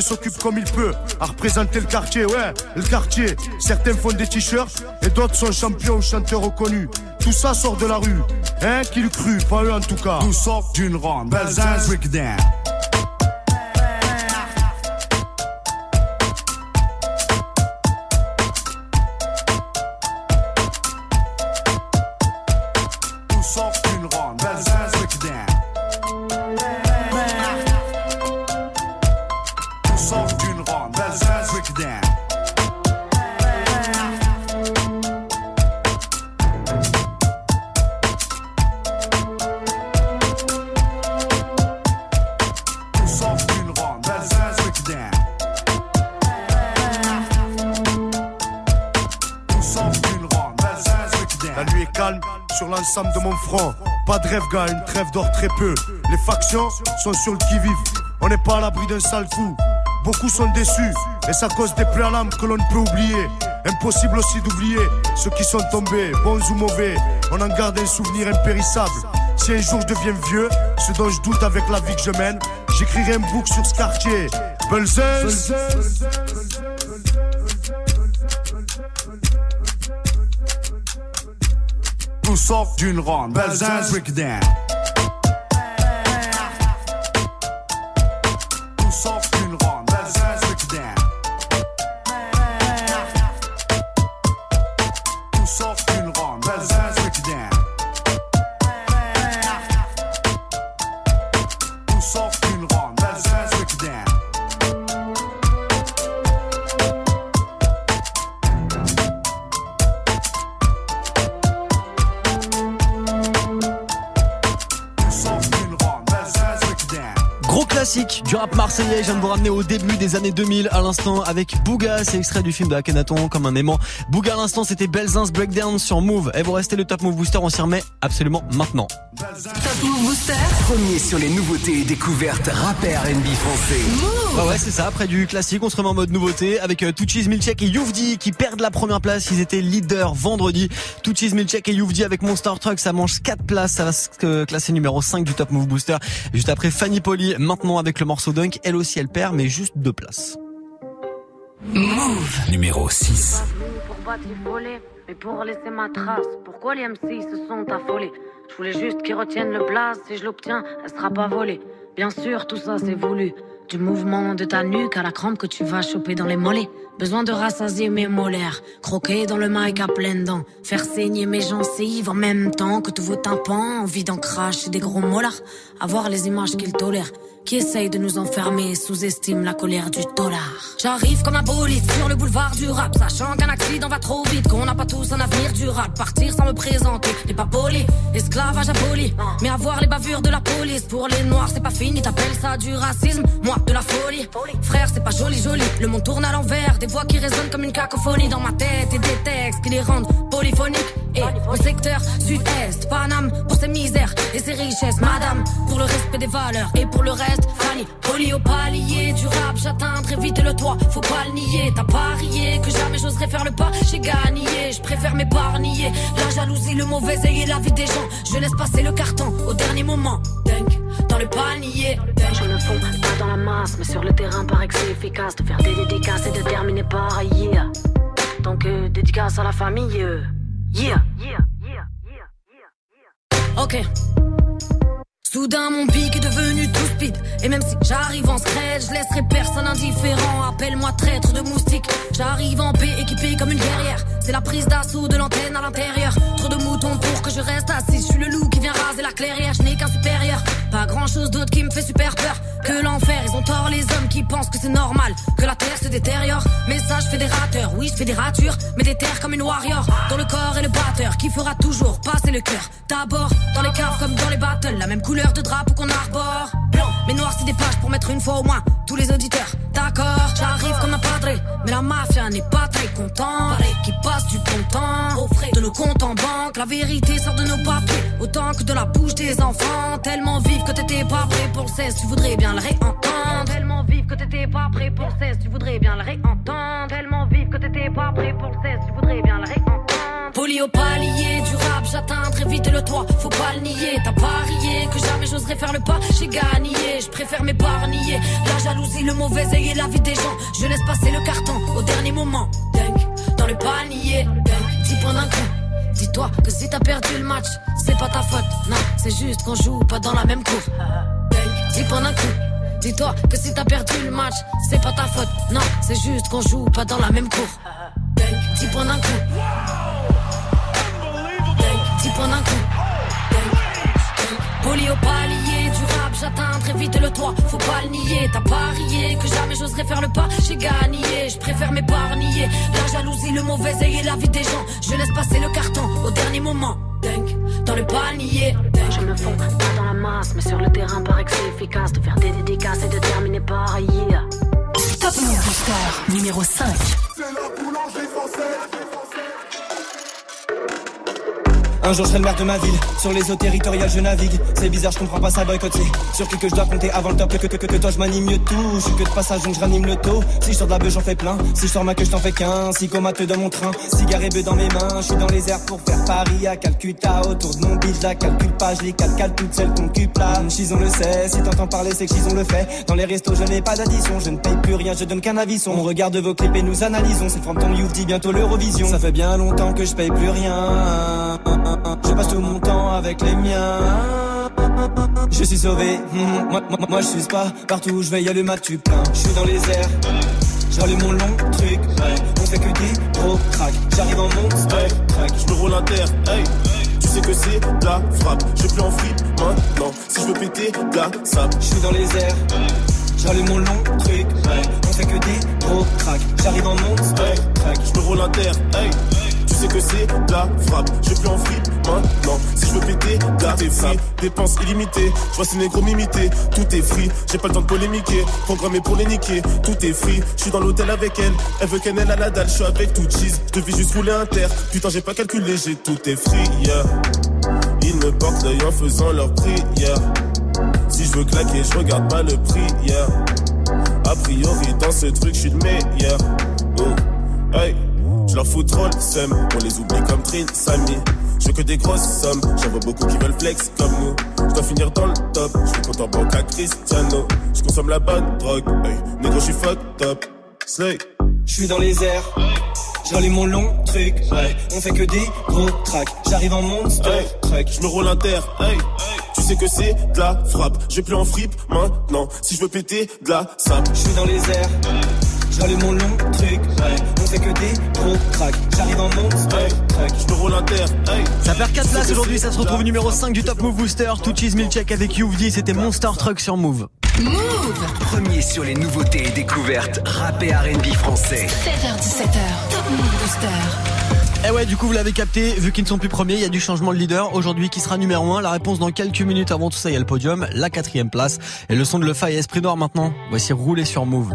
chacun s'occupe comme il peut, à représenter le quartier, ouais, le quartier. Certains font des t-shirts et d'autres sont champions ou chanteurs reconnus. Tout ça sort de la rue, hein, qui le cru, pas eux en tout cas. Tout sort d'une ronde, Belzins, Rickdown. L'ensemble de mon front, pas de rêve gars, une trêve d'or très peu. Les factions sont sur le qui-vive, on n'est pas à l'abri d'un sale coup. Beaucoup sont déçus, et ça cause des plaies à l'âme que l'on ne peut oublier. Impossible aussi d'oublier ceux qui sont tombés, bons ou mauvais. On en garde un souvenir impérissable. Si un jour je deviens vieux, ce dont je doute avec la vie que je mène, j'écrirai un book sur ce quartier. Belzeuse. Tout sort d'une ronde, Belzins, Rickdown. Tout sort d'une ronde, Belzins, Rickdown. Tout sort d'une ronde, Belzins, Rickdown. Tout sort d'une ronde, Belzins, Rickdown. Classique du rap marseillais, je viens de vous ramener au début des années 2000 à l'instant avec Bouga, c'est extrait du film de Akhenaton comme un aimant. Bouga à l'instant, c'était Belzins Breakdown sur Move. Et vous restez le Top Move Booster, on s'y remet absolument maintenant. Top Move Booster, premier sur les nouveautés et découvertes rap et R&B français. Move. Ouais, c'est ça, après du classique, on se remet en mode nouveauté avec Cheese Milcheck et Youfdi qui perdent la première place, ils étaient leaders vendredi. Cheese Milcheck et Youfdi avec Monster Truck, ça mange 4 places, ça va se classer numéro 5 du Top Move Booster. Juste après Fanny Polly, maintenant avec le morceau Dunk, elle aussi elle perd mais juste 2 places. Move numéro 6. Pour battre les volets, mais pour laisser ma trace. Pourquoi les MC se sont affolés? Je voulais juste qu'ils retiennent le blaze. Si je l'obtiens, elle sera pas volée. Bien sûr, tout ça c'est voulu. Du mouvement de ta nuque à la crampe que tu vas choper dans les mollets. Besoin de rassasier mes molaires, croquer dans le mic à pleines dents, faire saigner mes gencives en même temps que tous vos tympans, envie d'en cracher des gros molars, avoir les images qu'ils tolèrent, qui essayent de nous enfermer, sous-estiment la colère du dollar. J'arrive comme un bolide sur le boulevard du rap, sachant qu'un accident va trop vite, qu'on n'a pas tous un avenir durable, partir sans me présenter, n'est pas poli, esclavage aboli, mais avoir les bavures de la police, pour les noirs c'est pas fini, t'appelles ça du racisme, moi de la folie, frère c'est pas joli joli, le monde tourne à l'envers, des voix qui résonnent comme une cacophonie dans ma tête et des textes qui les rendent polyphoniques. Et au secteur sud-est, Paname pour ses misères et ses richesses, madame pour le respect des valeurs et pour le reste, Fanny Polly au palier du rap, j'atteindrai vite le toit, faut pas le nier, t'as parié que jamais j'oserais faire le pas, j'ai gagné, je préfère m'épargner, la jalousie, le mauvais œil et la vie des gens, je laisse passer le carton au dernier moment, dunk, dans le panier, dunk. Je ne fonds pas dans la masse, mais sur le terrain paraît que c'est efficace, de faire des dédicaces et de terminer par yeah. Donc dédicace à la famille, yeah. Ok. Soudain mon pic est devenu tout speed. Et même si j'arrive en scred, je laisserai personne indifférent. Appelle-moi traître de moustique. J'arrive en paix, équipé comme une guerrière. C'est la prise d'assaut de l'antenne à l'intérieur. Trop de moutons pour que je reste assis. Je suis le loup qui vient raser la clairière. Je n'ai qu'un supérieur, pas grand chose d'autre qui me fait super peur que l'enfer. Ils ont tort les hommes qui pensent que c'est normal que la terre se détériore. Message fédérateur, oui je fais des ratures, mais des terres comme une warrior. Dans le corps et le batteur qui fera toujours passer le cœur. D'abord dans les caves comme dans les battles, la même couleur de drapeau qu'on arbore. Blanc mais noir c'est des pages pour mettre une fois au moins tous les auditeurs. D'accord, j'arrive comme un padré, mais la mafia n'est pas très contente. Qui passe du bon temps au frais de nos comptes en banque. La vérité sort de nos papiers autant que de la bouche des enfants. Tellement vive que t'étais pas prêt pour le cesse, tu voudrais bien le réentendre. Tellement vive que t'étais pas prêt pour le cesse, tu voudrais bien le réentendre. Tellement vive que t'étais pas prêt pour le cesse, tu voudrais bien le réentendre. Poli au palier du rap, atteindre, évite le toit, faut pas le nier. T'as parié que jamais j'oserais faire le pas, j'ai gagné, je préfère m'épargner. La jalousie, le mauvais œil et la vie des gens, je laisse passer le carton au dernier moment. Dunk, dans le panier, dunk, 10 points d'un coup. Dis-toi que si t'as perdu le match, c'est pas ta faute, non, c'est juste qu'on joue pas dans la même cour. Dunk, 10 points d'un coup. Dis-toi que si t'as perdu le match, c'est pas ta faute, non, c'est juste qu'on joue pas dans la même cour. Dunk, 10 points d'un coup. Dunk, 10 points d'un coup. Poli au palier du rap, j'atteins très vite le toit, faut pas le nier. T'as parié que jamais j'oserais faire le pas, j'ai gagné, je préfère m'épargner. La jalousie, le mauvais œil et la vie des gens, je laisse passer le carton au dernier moment. Dunk, dans le panier. J'aime le fond, pas dans la masse, mais sur le terrain paraît que c'est efficace de faire des dédicaces et de terminer par yeah. Top Move Booster numéro 5. C'est la boulangerie française. Un jour je serai le maire de ma ville, sur les eaux territoriales je navigue. C'est bizarre, je comprends pas ça, boycott c'est sur qui que je dois compter avant le top. Que toi je m'anime mieux tout, je suis que de passage donc je ranime le taux. Si je sors de la bœuf j'en fais plein, si je sors ma queue je t'en fais qu'un. Si comate dans mon train, cigare et bœuf dans mes mains. Je suis dans les airs pour faire Paris à Calcutta. Autour de mon bide, je la calcule pas, je les calcale toutes celles qu'on cupe là. Chison le sait, si t'entends parler c'est que Chison le fait. Dans les restos je n'ai pas d'addition, je ne paye plus rien, je donne qu'un avisson. On regarde vos clips et nous analysons, c'est Frampton Youth dit bientôt l'Eurovision. Ça fait bien longtemps que je paye plus rien. Je passe tout mon temps avec les miens. Je suis sauvé, moi je suis pas. Partout où je vais y'a le mat, tu plains. Je suis dans les airs, j'allume mon long truc. On fait que des gros cracks. J'arrive en monstre, je me roule à terre. Tu sais que c'est de la frappe. Je suis plus en fripe maintenant. Si je veux péter de la sape. Je suis dans les airs, j'allume mon long truc. On fait que des gros cracks. J'arrive en monstre, je me roule à terre. Tu sais que c'est de la frappe, je plus en fripe maintenant. Si je veux péter, là t'es free, dépenses illimitées. Je vois ces négros m'imiter, tout est free. J'ai pas le temps de polémiquer, programmé pour les niquer. Tout est free, je suis dans l'hôtel avec elle. Elle veut qu'elle ait la dalle, je suis avec tout cheese. Je devais juste rouler un terre, putain j'ai pas calculé, j'ai tout est free, yeah. Ils me portent l'œil en faisant leur prix, yeah. Si je veux claquer, je regarde pas le prix, yeah. A priori dans ce truc, je suis le meilleur, oh, hey. Je leur fous trop le seum, on les oublie comme Trin, Samy. Je veux que des grosses sommes, j'en vois beaucoup qui veulent flex comme nous. Je dois finir dans le top, je suis compte en banque à Cristiano. Je consomme la bonne drogue, hey, négro je suis fuck top. Slay. Je suis dans les airs, j'allume mon long truc, hey. On fait que des gros cracks, j'arrive en monster hey. Truck. Je me roule à terre, hey. Tu sais que c'est de la frappe, j'ai plus en fripe maintenant. Si je veux péter de la sape, je suis dans les airs, j'allume mon long truc, on fait que des gros cracks. J'arrive en monstre, je me roule à terre. Ça perd 4 places aujourd'hui, ça se retrouve numéro 5 du Top Move Booster. Tout Cheese Milcheck avec Youvdi, c'était Monster Truck sur Move. Move! Premier sur les nouveautés et découvertes, rap et R&B français. 7h-17h, Top Move Booster. Eh ouais, du coup vous l'avez capté, vu qu'ils ne sont plus premiers, il y a du changement de leader aujourd'hui qui sera numéro 1. La réponse dans quelques minutes. Avant tout ça, il y a le podium, la 4ème place et le son de Lefa et Esprit Noir maintenant. Voici Rouler sur Move.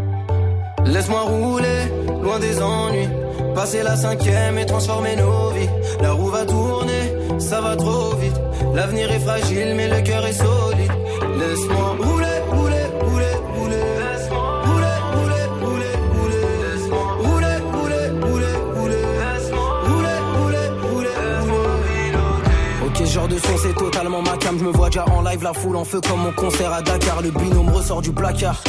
Laisse-moi rouler, loin des ennuis. Passer la 5ème et transformer nos vies. La roue va tourner, ça va trop vite. L'avenir est fragile mais le cœur est solide. Laisse-moi rouler, rouler, rouler, rouler. Laisse-moi rouler, rouler, rouler, rouler. Laisse-moi rouler, rouler, rouler, rouler. Laisse-moi rouler, rouler, rouler, rouler. Ok, genre de son c'est totalement ma cam. Je me vois déjà en live, la foule en feu comme mon concert à Dakar. Le binôme ressort du placard.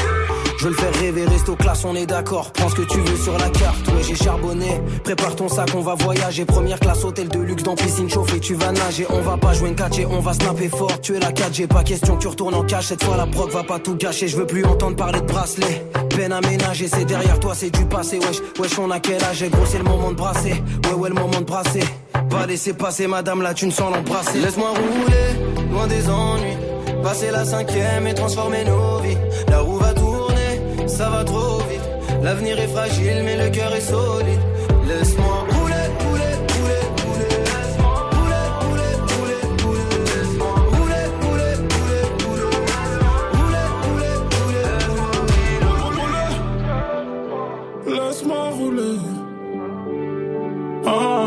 Je veux le faire rêver, resto classe, on est d'accord. Prends ce que tu veux sur la carte, ouais j'ai charbonné. Prépare ton sac, on va voyager. Première classe, hôtel de luxe, dans piscine chauffée. Tu vas nager, on va pas jouer une 4G. On va snapper fort, tu es la 4G. Pas question, tu retournes en cash. Cette fois la proc va pas tout gâcher. Je veux plus entendre parler de bracelet. Peine à ménager, c'est derrière toi, c'est du passé. Wesh, wesh, on a quel âge? Gros, c'est le moment de brasser. Ouais, ouais, le moment de brasser. Pas laisser passer, madame, là tu ne sens l'embrasser. Laisse-moi rouler, loin des ennuis. Passer la 5ème et transformer nos vies. La roue va tourner. Ça va trop vite, l'avenir est fragile mais le cœur est solide. Laisse-moi rouler, rouler, rouler, rouler. Laisse-moi rouler, rouler, rouler, rouler. Laisse-moi rouler, rouler, rouler, rouler. Rouler, rouler, rouler. Laisse-moi rouler. Ah,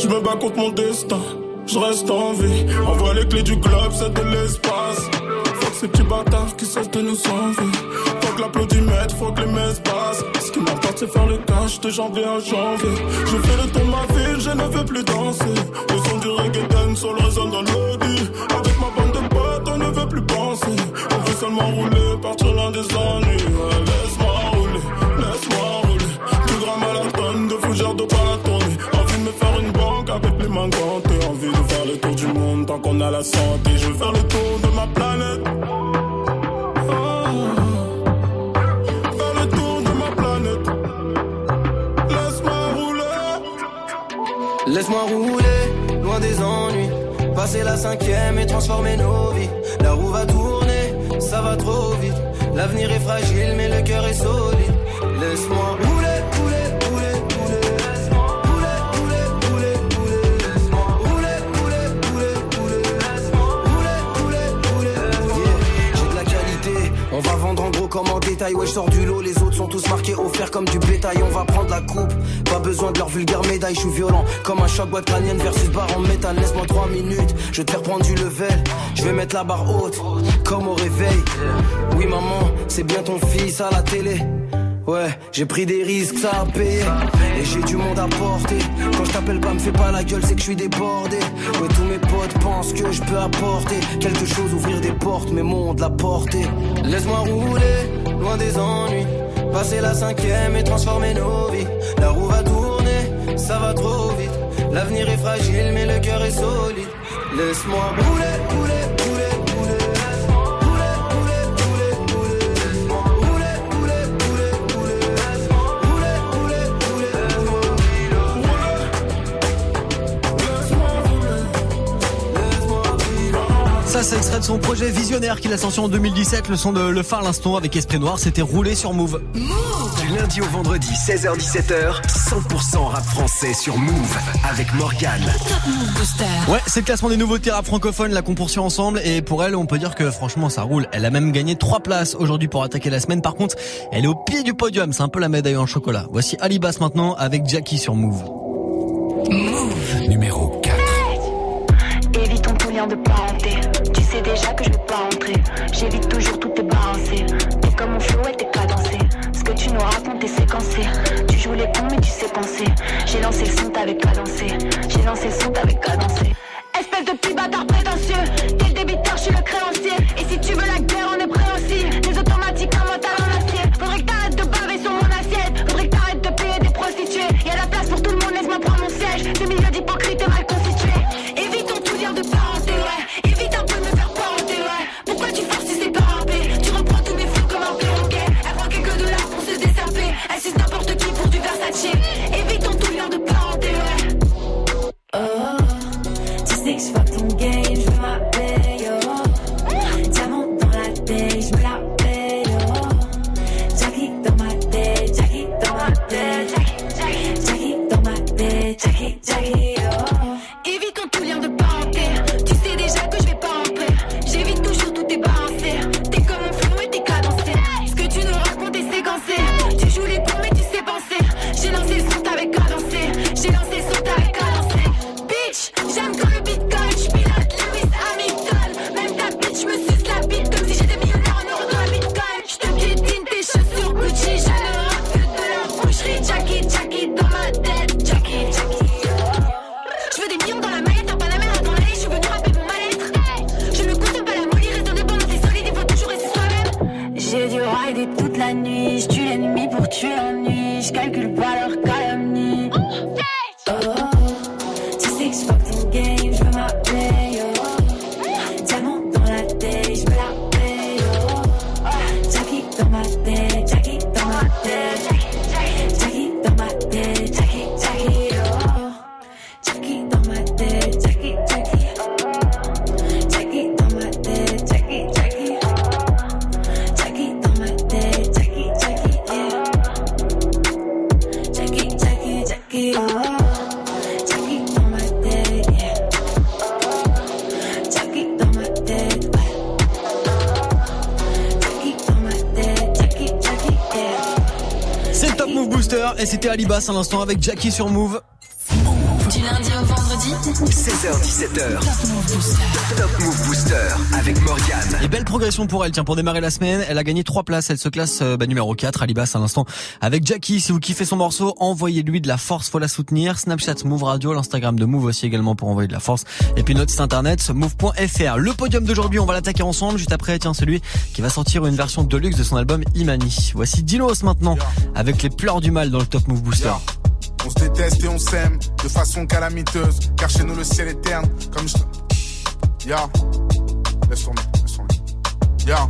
je me bats contre mon destin, je reste en vie. Envoie les clés du globe, c'est de l'espace. Ces petits bâtards qui cessent de nous enlever. Faut que l'applaudimètre, faut que les messes passent. Ce qui m'importe c'est faire le cash de janvier à janvier. Je fais le tour de ma ville, je ne veux plus danser. Au son des ennuis. Laisse-moi rouler, laisse-moi rouler. Plus grand mal à tonne de fougères de pas la tournée. Envie de me faire une banque avec les mains gantées. Envie de faire le tour du monde tant qu'on a la santé. Je veux faire le tour de ma planète. Laisse-moi rouler, loin des ennuis. Passer la cinquième et transformer nos vies. La roue va tourner, ça va trop vite. L'avenir est fragile mais le cœur est solide. Laisse-moi rouler, rouler, rouler, rouler. Laisse-moi rouler, rouler, rouler, rouler. Laisse-moi rouler, rouler, rouler, rouler. Laisse-moi rouler, rouler, rouler, rouler. J'ai de la qualité, on va vendre en gros comme en détail. Ouais, je sors du lot, les autres sont tous marqués au fer comme du bétail. On va prendre la coupe. Pas besoin de leur vulgaire médaille, je suis violent comme un choc boîte crânienne versus barre en métal. Laisse-moi 3 minutes, je vais te faire prendre du level. Je vais mettre la barre haute, comme au réveil. Oui maman, c'est bien ton fils à la télé. Ouais, j'ai pris des risques, ça a payé. Et j'ai du monde à porter. Quand je t'appelle pas, me fais pas la gueule, c'est que je suis débordé. Ouais, tous mes potes pensent que je peux apporter quelque chose, ouvrir des portes, mais monde la portée. Laisse-moi rouler, loin des ennuis. Passer la cinquième et transformer nos vies. La roue va tourner, ça va trop vite. L'avenir est fragile mais le cœur est solide. Laisse-moi rouler, rouler, rouler, rouler. Laisse-moi rouler, rouler, rouler, rouler. Laisse-moi rouler, rouler, rouler, rouler. Laisse-moi rouler, rouler, rouler, rouler. Laisse-moi rouler. Laisse-moi rouler. Ça c'est extrait de son projet visionnaire qu'il a sorti en 2017. Le son de Le Phare l'instant avec Esprit Noir, c'était Roulé sur Move. Du lundi au vendredi, 16h-17h, 100% rap français sur Move avec Morgan. Top Move Booster. Ouais, c'est le classement des nouveautés rap francophones, la composition ensemble. Et pour elle, on peut dire que franchement, ça roule. Elle a même gagné 3 places aujourd'hui pour attaquer la semaine. Par contre, elle est au pied du podium. C'est un peu la médaille en chocolat. Voici Ali Bass maintenant avec Jackie sur Move. Move numéro 4. Évite ton lien de parenté. Tu sais déjà que je vais pas rentrer. J'évite toujours toutes tes balancées. T'es comme mon flow et t'es cadencé. Que tu nous racontes et séquencé. Tu joues les cons mais tu sais penser. J'ai lancé le son, t'avais cadencé. J'ai lancé le son, t'avais cadencé. Espèce de petit bâtard prétentieux. T'es le débiteur, je suis le créancier. Et si tu veux la guerre, on est prêt aussi. Les automatiques à moi, t'as un acier. Faudrait que t'arrêtes de baver sur mon assiette. Faudrait que t'arrêtes de payer des prostituées. Y'a la place pour tout le monde, laisse-moi prendre mon siège. Ce milieu d'hypocrite est mal constitué. Évite ton tout lien de parenté, ouais. Évite un peu de me faire parenter, ouais. Pourquoi tu forces si c'est pas râpé? Tu reprends tous mes flots comme un perroquet. Elle prend quelques dollars. Elle suce n'importe qui pour du Versace. Évite ton tout lien de parenté, ouais. Oh, tu sais que j'fuck ton game, j'veux ma paye, oh. Diamant dans la tête, j'me la paye, oh. Jackie dans ma tête, Jackie dans ma tête, Jackie, Jackie dans ma tête, Jackie, Jackie, oh. Évite ton tout lien de parenté. Tu sais déjà que j'vais pas rentrer. J'évite toujours tout tes balancés. T'es comme mon flou et t'es cadencé. Ce que tu nous racontes est séquencé. J'ai lancé le son, t'avais cadencé. J'ai lancé le son, t'avais cadencé. Bitch, j'aime quand le bitcoin, j'pilote Lewis Hamilton. Même ta bitch, j'me suce la bite comme si j'étais millionnaire en euros dans la bitcoin. J'te piétine tes chaussures Gucci, je ne rate que de la boucherie. Jackie, Jackie dans ma tête, Jackie, Jackie. J'veux des millions dans la maillette, un Panamera dans l'allée, j'suis venu rapper mon mal-être. Je ne compte pas la molly, reste indépendant, c'est solide, il faut toujours rester soi-même. J'ai dû rider toute la nuit, j'tue l'ennemi pour tuer l'ennui. Je calcule pas leur calomnie. Oh, tu sais que j'fuck ton game, j'veux ma paye, oh. Diamant dans la tête, j'me la paye, oh. Jackie dans ma tête, Jackie dans ma tête, Jackie dans ma tête, Jackie, Jackie, oh. Jackie dans ma tête, Jackie, Jackie, oh. Jackie dans ma tête, Jackie, Jackie, oh. Jackie dans ma tête, Jackie, Jackie, oh. Jackie, Jackie dans ma tête, yeah. Jackie dans ma tête, ouais. Jackie dans ma tête, Jackie, Jackie, yeah. C'est le Top Move Booster et c'était Ali Bass à l'instant avec Jackie sur Move. Du lundi au vendredi 16h-17h Top Move Booster avec Morgan. Et belle progression pour elle, tiens, pour démarrer la semaine. Elle a gagné 3 places, elle se classe numéro 4. Ali Bass à l'instant avec Jackie. Si vous kiffez son morceau, envoyez-lui de la force, faut la soutenir. Snapchat Move Radio, l'Instagram de Move aussi également pour envoyer de la force. Et puis notre site internet move.fr. Le podium d'aujourd'hui, on va l'attaquer ensemble. Juste après, tiens, celui qui va sortir une version deluxe de son album Imani. Voici Dinos maintenant, avec les pleurs du mal dans le Top Move Booster. On se déteste et on s'aime de façon calamiteuse, car chez nous le ciel est terne. Comme je... Ya, laisse tomber, laisse tomber. Ya.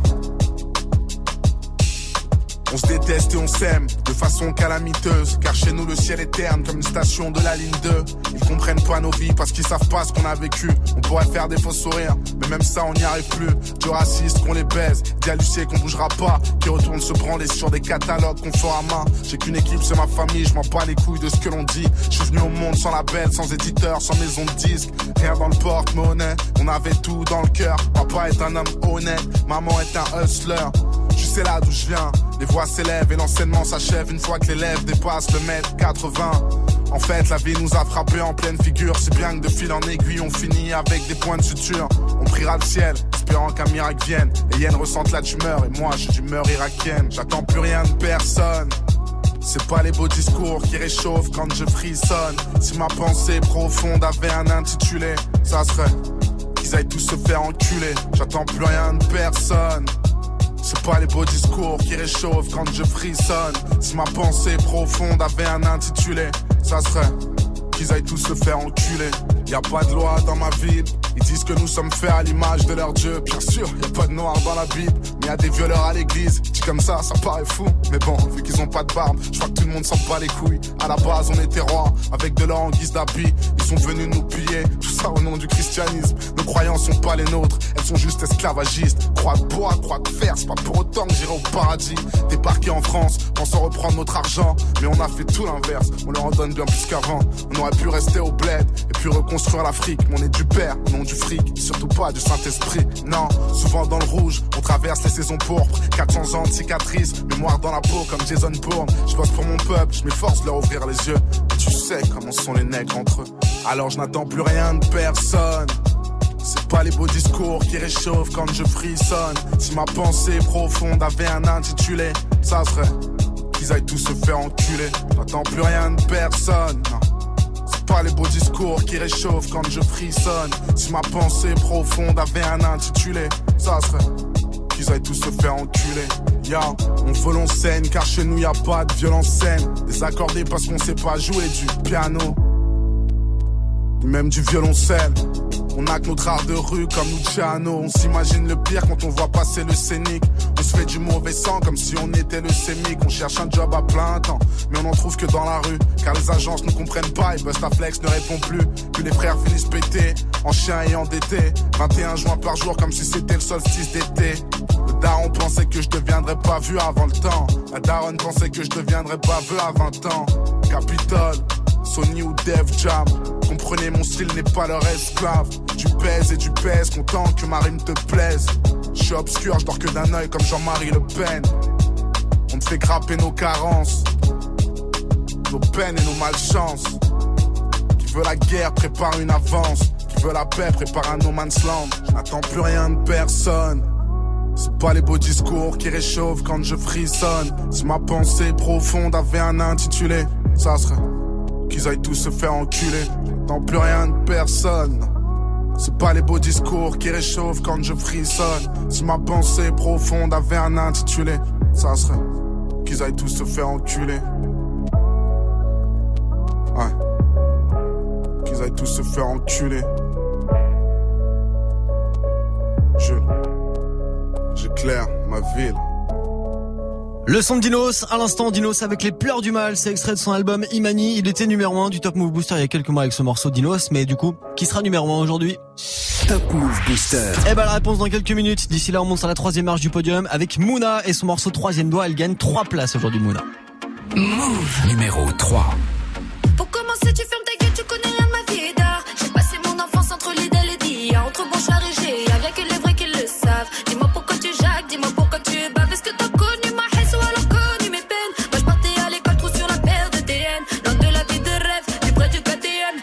On se déteste et on s'aime de façon calamiteuse, car chez nous le ciel est terne comme une station de la ligne 2. Ils comprennent pas nos vies parce qu'ils savent pas ce qu'on a vécu. On pourrait faire des faux sourires, mais même ça on n'y arrive plus. Du raciste qu'on les baise, dit à Lucie qu'on bougera pas, qui retourne se branler sur des catalogues qu'on fera à main. J'ai qu'une équipe, c'est ma famille, je m'en bats les couilles de ce que l'on dit. Je suis venu au monde sans label, sans éditeur, sans maison de disque. Rien dans le porte-monnaie, on avait tout dans le cœur. Papa est un homme honnête, maman est un hustler. Tu sais là d'où je viens, les voix s'élèvent et l'enseignement s'achève une fois que l'élève dépasse le mètre 80. En fait, la vie nous a frappés en pleine figure, si bien que de fil en aiguille, on finit avec des points de suture. On priera le ciel, espérant qu'un miracle vienne. Et Yen ressente la tumeur, et moi je suis d'humeur irakienne. J'attends plus rien de personne. C'est pas les beaux discours qui réchauffent quand je frissonne. Si ma pensée profonde avait un intitulé, ça serait qu'ils aillent tous se faire enculer. J'attends plus rien de personne. C'est pas les beaux discours qui réchauffent quand je frissonne. Si ma pensée profonde avait un intitulé, ça serait qu'ils aillent tous se faire enculer. Y'a pas de loi dans ma ville, ils disent que nous sommes faits à l'image de leur Dieu. Bien sûr, y'a pas de noir dans la Bible, mais y'a des violeurs à l'église. Dit comme ça, ça paraît fou. Mais bon, vu qu'ils ont pas de barbe, je crois que tout le monde s'en bat les couilles. À la base, on était rois, avec de l'or en guise d'habit. Ils sont venus nous piller, tout ça au nom du christianisme. Nos croyances sont pas les nôtres, elles sont juste esclavagistes. Croix de bois, croix de fer, c'est pas pour autant que j'irai au paradis. Débarquer en France, pensant reprendre notre argent, mais on a fait tout l'inverse, on leur en donne bien plus qu'avant. On aurait pu rester au bled, et puis reconstruire l'Afrique, mais on est du père, non du fric, surtout pas du Saint-Esprit. Non, souvent dans le rouge, on traverse les saisons pourpres. 400 ans de cicatrices, mémoire dans la peau comme Jason Bourne. Je bosse pour mon peuple, je m'efforce de leur ouvrir les yeux. Et tu sais comment sont les nègres entre eux. Alors je n'attends plus rien de personne. C'est pas les beaux discours qui réchauffent quand je frissonne. Si ma pensée profonde avait un intitulé, ça serait qu'ils aillent tous se faire enculer. J'attends plus rien de personne. Non. Pas les beaux discours qui réchauffent quand je frissonne. Si ma pensée profonde avait un intitulé, ça serait qu'ils aillent tous se faire enculer. Ya, yeah. On veut l'on scène, car chez nous y'a pas de violence saine. Désaccordé parce qu'on sait pas jouer du piano, ni même du violoncelle. On a que notre art de rue comme Luciano. On s'imagine le pire quand on voit passer le scénic. On se fait du mauvais sang comme si on était leucémique. On cherche un job à plein temps, mais on en trouve que dans la rue, car les agences ne comprennent pas et Bustaflex ne répond plus. Puis les frères finissent pétés, en chien et endettés. 21 joints par jour comme si c'était le solstice d'été. Le daron pensait que je deviendrais pas vu avant le temps. La daronne pensait que je deviendrais pas vu à 20 ans. Capitole, Sony ou Def Jam, comprenez mon style n'est pas leur esclave. Tu pèses et tu pèses, content que ma rime te plaise. Je suis obscur, je dors que d'un œil comme Jean-Marie Le Pen. On te fait grapper nos carences, nos peines et nos malchances. Qui veut la guerre prépare une avance, qui veut la paix prépare un no man's land. Je n'attends plus rien de personne. C'est pas les beaux discours qui réchauffent quand je frissonne. Si ma pensée profonde avait un intitulé, ça serait qu'ils aillent tous se faire enculer. J'attends plus rien de personne. C'est pas les beaux discours qui réchauffent quand je frissonne. Si ma pensée profonde avait un intitulé, ça serait qu'ils aillent tous se faire enculer. Ouais. Qu'ils aillent tous se faire enculer. J'éclaire ma ville. Le son de Dinos, à l'instant, Dinos avec les pleurs du mal, c'est extrait de son album Imani. Il était numéro 1 du Top Move Booster il y a quelques mois avec ce morceau Dinos, mais du coup, qui sera numéro 1 aujourd'hui? Top Move Booster. Eh ben, la réponse dans quelques minutes. D'ici là, on monte à la troisième marche du podium avec Mouna et son morceau Troisième Doigt. Elle gagne 3 places aujourd'hui, Mouna. Move numéro 3. Pour commencer, tu fermes ta gueule, tu connais rien de ma vie d'art. J'ai passé mon enfance entre l'idée et les dia, entre bonchard et géa, y'a que les vrais qui le savent. Dis-moi pourquoi tu jacques, dis-moi pourquoi tu baves, est-ce que t'as connu ma moi je partais à l'école, trou sur la paire de TN. Loin de la vie de rêve, plus près du KTN.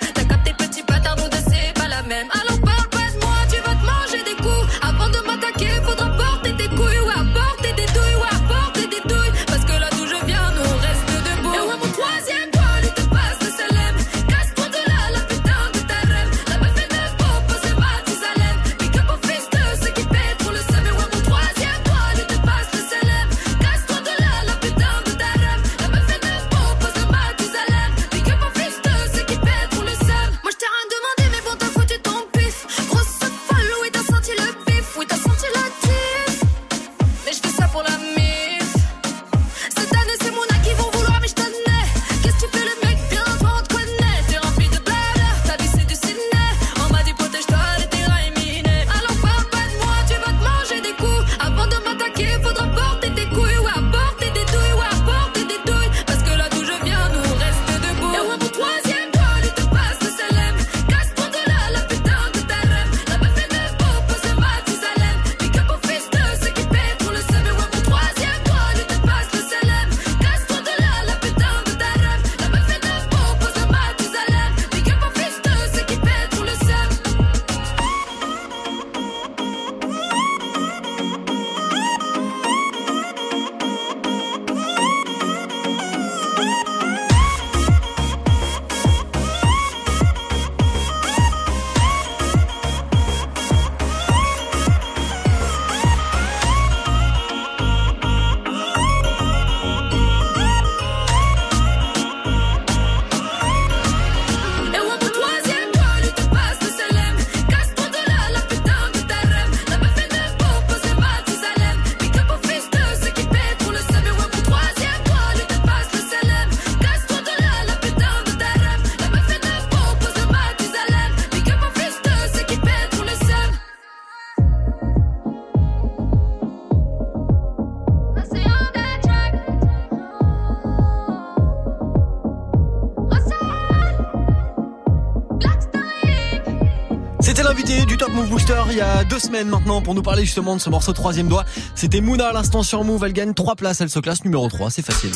C'était l'invité du Top Move Booster il y a 2 semaines maintenant pour nous parler justement de ce morceau Troisième Doigt. C'était Mouna à l'instant sur Move. Elle gagne 3 places. Elle se classe numéro 3. C'est facile.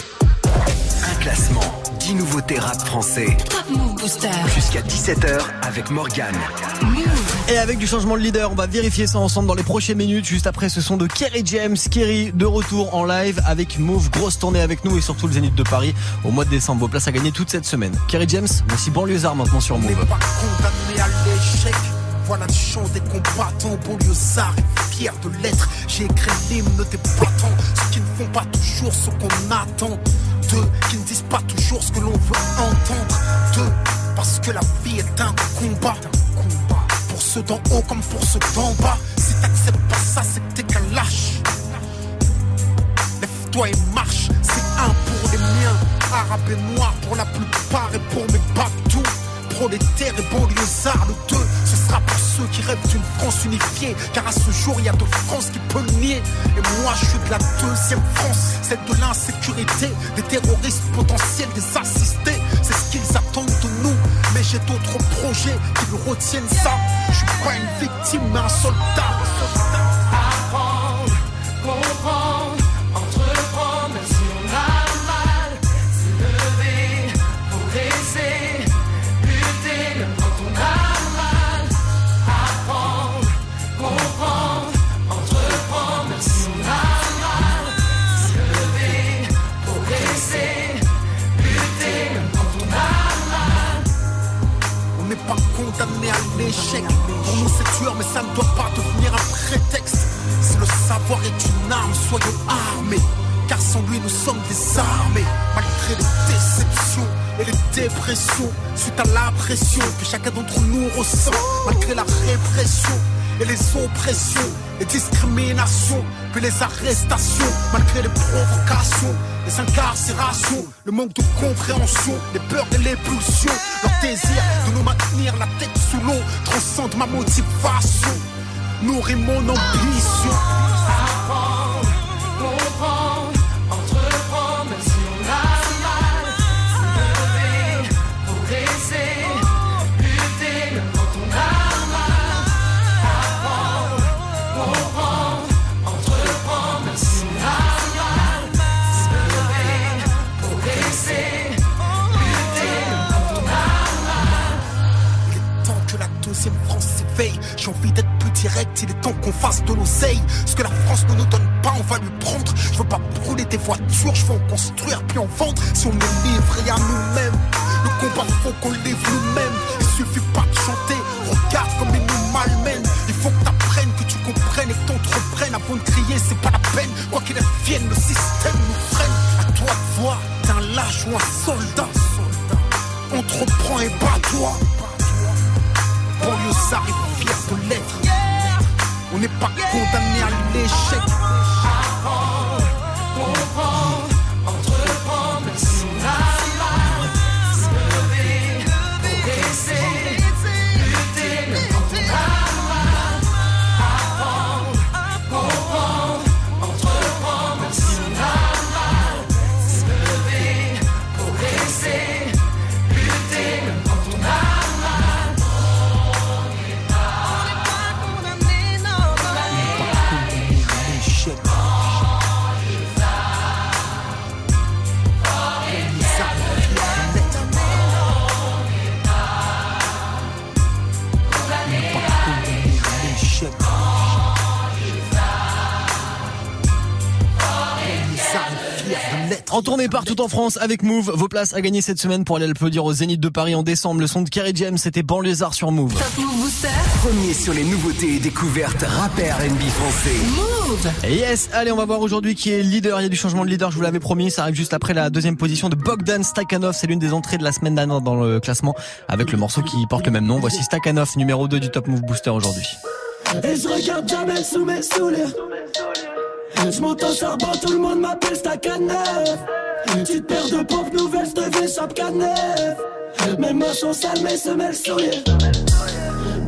Un classement, 10 nouveautés rap français. Top Move Booster. Jusqu'à 17h avec Morgan. Et avec du changement de leader, on va vérifier ça ensemble dans les prochaines minutes. Juste après ce son de Kery James. Kery de retour en live avec Move. Grosse tournée avec nous et surtout le Zénith de Paris au mois de décembre. Vos places à gagner toute cette semaine. Kery James, voici Banlieusard maintenant sur Move. On n'est pas condamné à l'échec. Voilà le chant des combattants. Banlieusard est fier de l'être. J'ai écrit l'hymne des battants. Ceux qui ne font pas toujours ce qu'on attend. Deux qui ne disent pas toujours ce que l'on veut entendre. Deux parce que la vie est un combat. Pour ceux d'en haut comme pour ceux d'en bas. Si t'acceptes pas ça, c'est que t'es qu'un lâche. Lève-toi et marche. C'est un pour les miens, arabes et noirs pour la plupart. Et pour mes babdous, prolétaires et banlieusards. Le 2, ce sera pour ceux qui rêvent d'une France unifiée. Car à ce jour, y a de France qui peut le nier. Et moi, je suis de la 2e France. Celle de l'insécurité, des terroristes potentiels, des assistés. C'est ce qu'ils attendent de nous. Mais j'ai d'autres projets qui me retiennent ça. Je suis pas une victime mais un soldat. Apprendre, comprendre, entreprendre. Même si on a mal, se lever, progresser, lutter. Même quand on a mal, apprendre, comprendre, entreprendre. Même si on a mal, se lever, progresser, lutter. Même quand on a mal. On n'est pas condamné à l'échec. Pour nous c'est tueur mais ça ne doit pas devenir un prétexte. Si le savoir est une arme, soyons armés. Car sans lui nous sommes désarmés. Malgré les déceptions et les dépressions, suite à la pression que chacun d'entre nous ressent. Malgré la répression et les oppressions, les discriminations, puis les arrestations. Malgré les provocations, les incarcérations, le manque de compréhension, les peurs et les pulsions. Leur désir de nous maintenir la tête sous l'eau transcende ma motivation, nourrit mon ambition. Apprendre, comprendre, entreprendre, même si on a mal, se lever, progresser. J'ai envie d'être plus direct, il est temps qu'on fasse de l'oseille. Ce que la France ne nous donne pas, on va lui prendre. Je veux pas brûler des voitures, je veux en construire puis en vendre. Si on est livré à nous-mêmes, le combat faut qu'on livre nous-mêmes. Il suffit pas de chanter, regarde comme ils nous malmènent. Il faut que t'apprennes, que tu comprennes et que t'entreprennes. Avant de crier, c'est pas la peine, quoi qu'il advienne, le système nous freine. À toi de voir, t'es un lâche ou un soldat. Entreprends et bats-toi. Banlieusard est fier de l'être. On n'est pas condamné à l'échec. Apprendre, comprendre, entreprendre, même si on a mal, se lever, progresser, lutter, même quand on a mal. Apprendre, comprendre, entreprendre, même si on a mal, se lever, progresser, lutter, même quand on a mal. En tournée partout en France avec Move, vos places à gagner cette semaine pour aller applaudir au Zénith de Paris en décembre. Le son de Kery James, c'était Banlieusard sur Move. Top Move Booster. Premier sur les nouveautés et découvertes rappeurs R&B français. Move. Yes, allez, on va voir aujourd'hui qui est leader. Il y a du changement de leader, je vous l'avais promis. Ça arrive juste après la 2e position de Bogdan Stakhanov. C'est l'une des entrées de la semaine dernière dans le classement avec le morceau qui porte le même nom. Voici Stakhanov, numéro 2 du Top Move Booster aujourd'hui. Et je regarde jamais sous mes souliers. Je m'entends charbon, tout le monde m'appelle Stakhanov. Petite paire de pompes nouvelles, je devais chape K9. Mes mains sont sales, mes semelles sourires.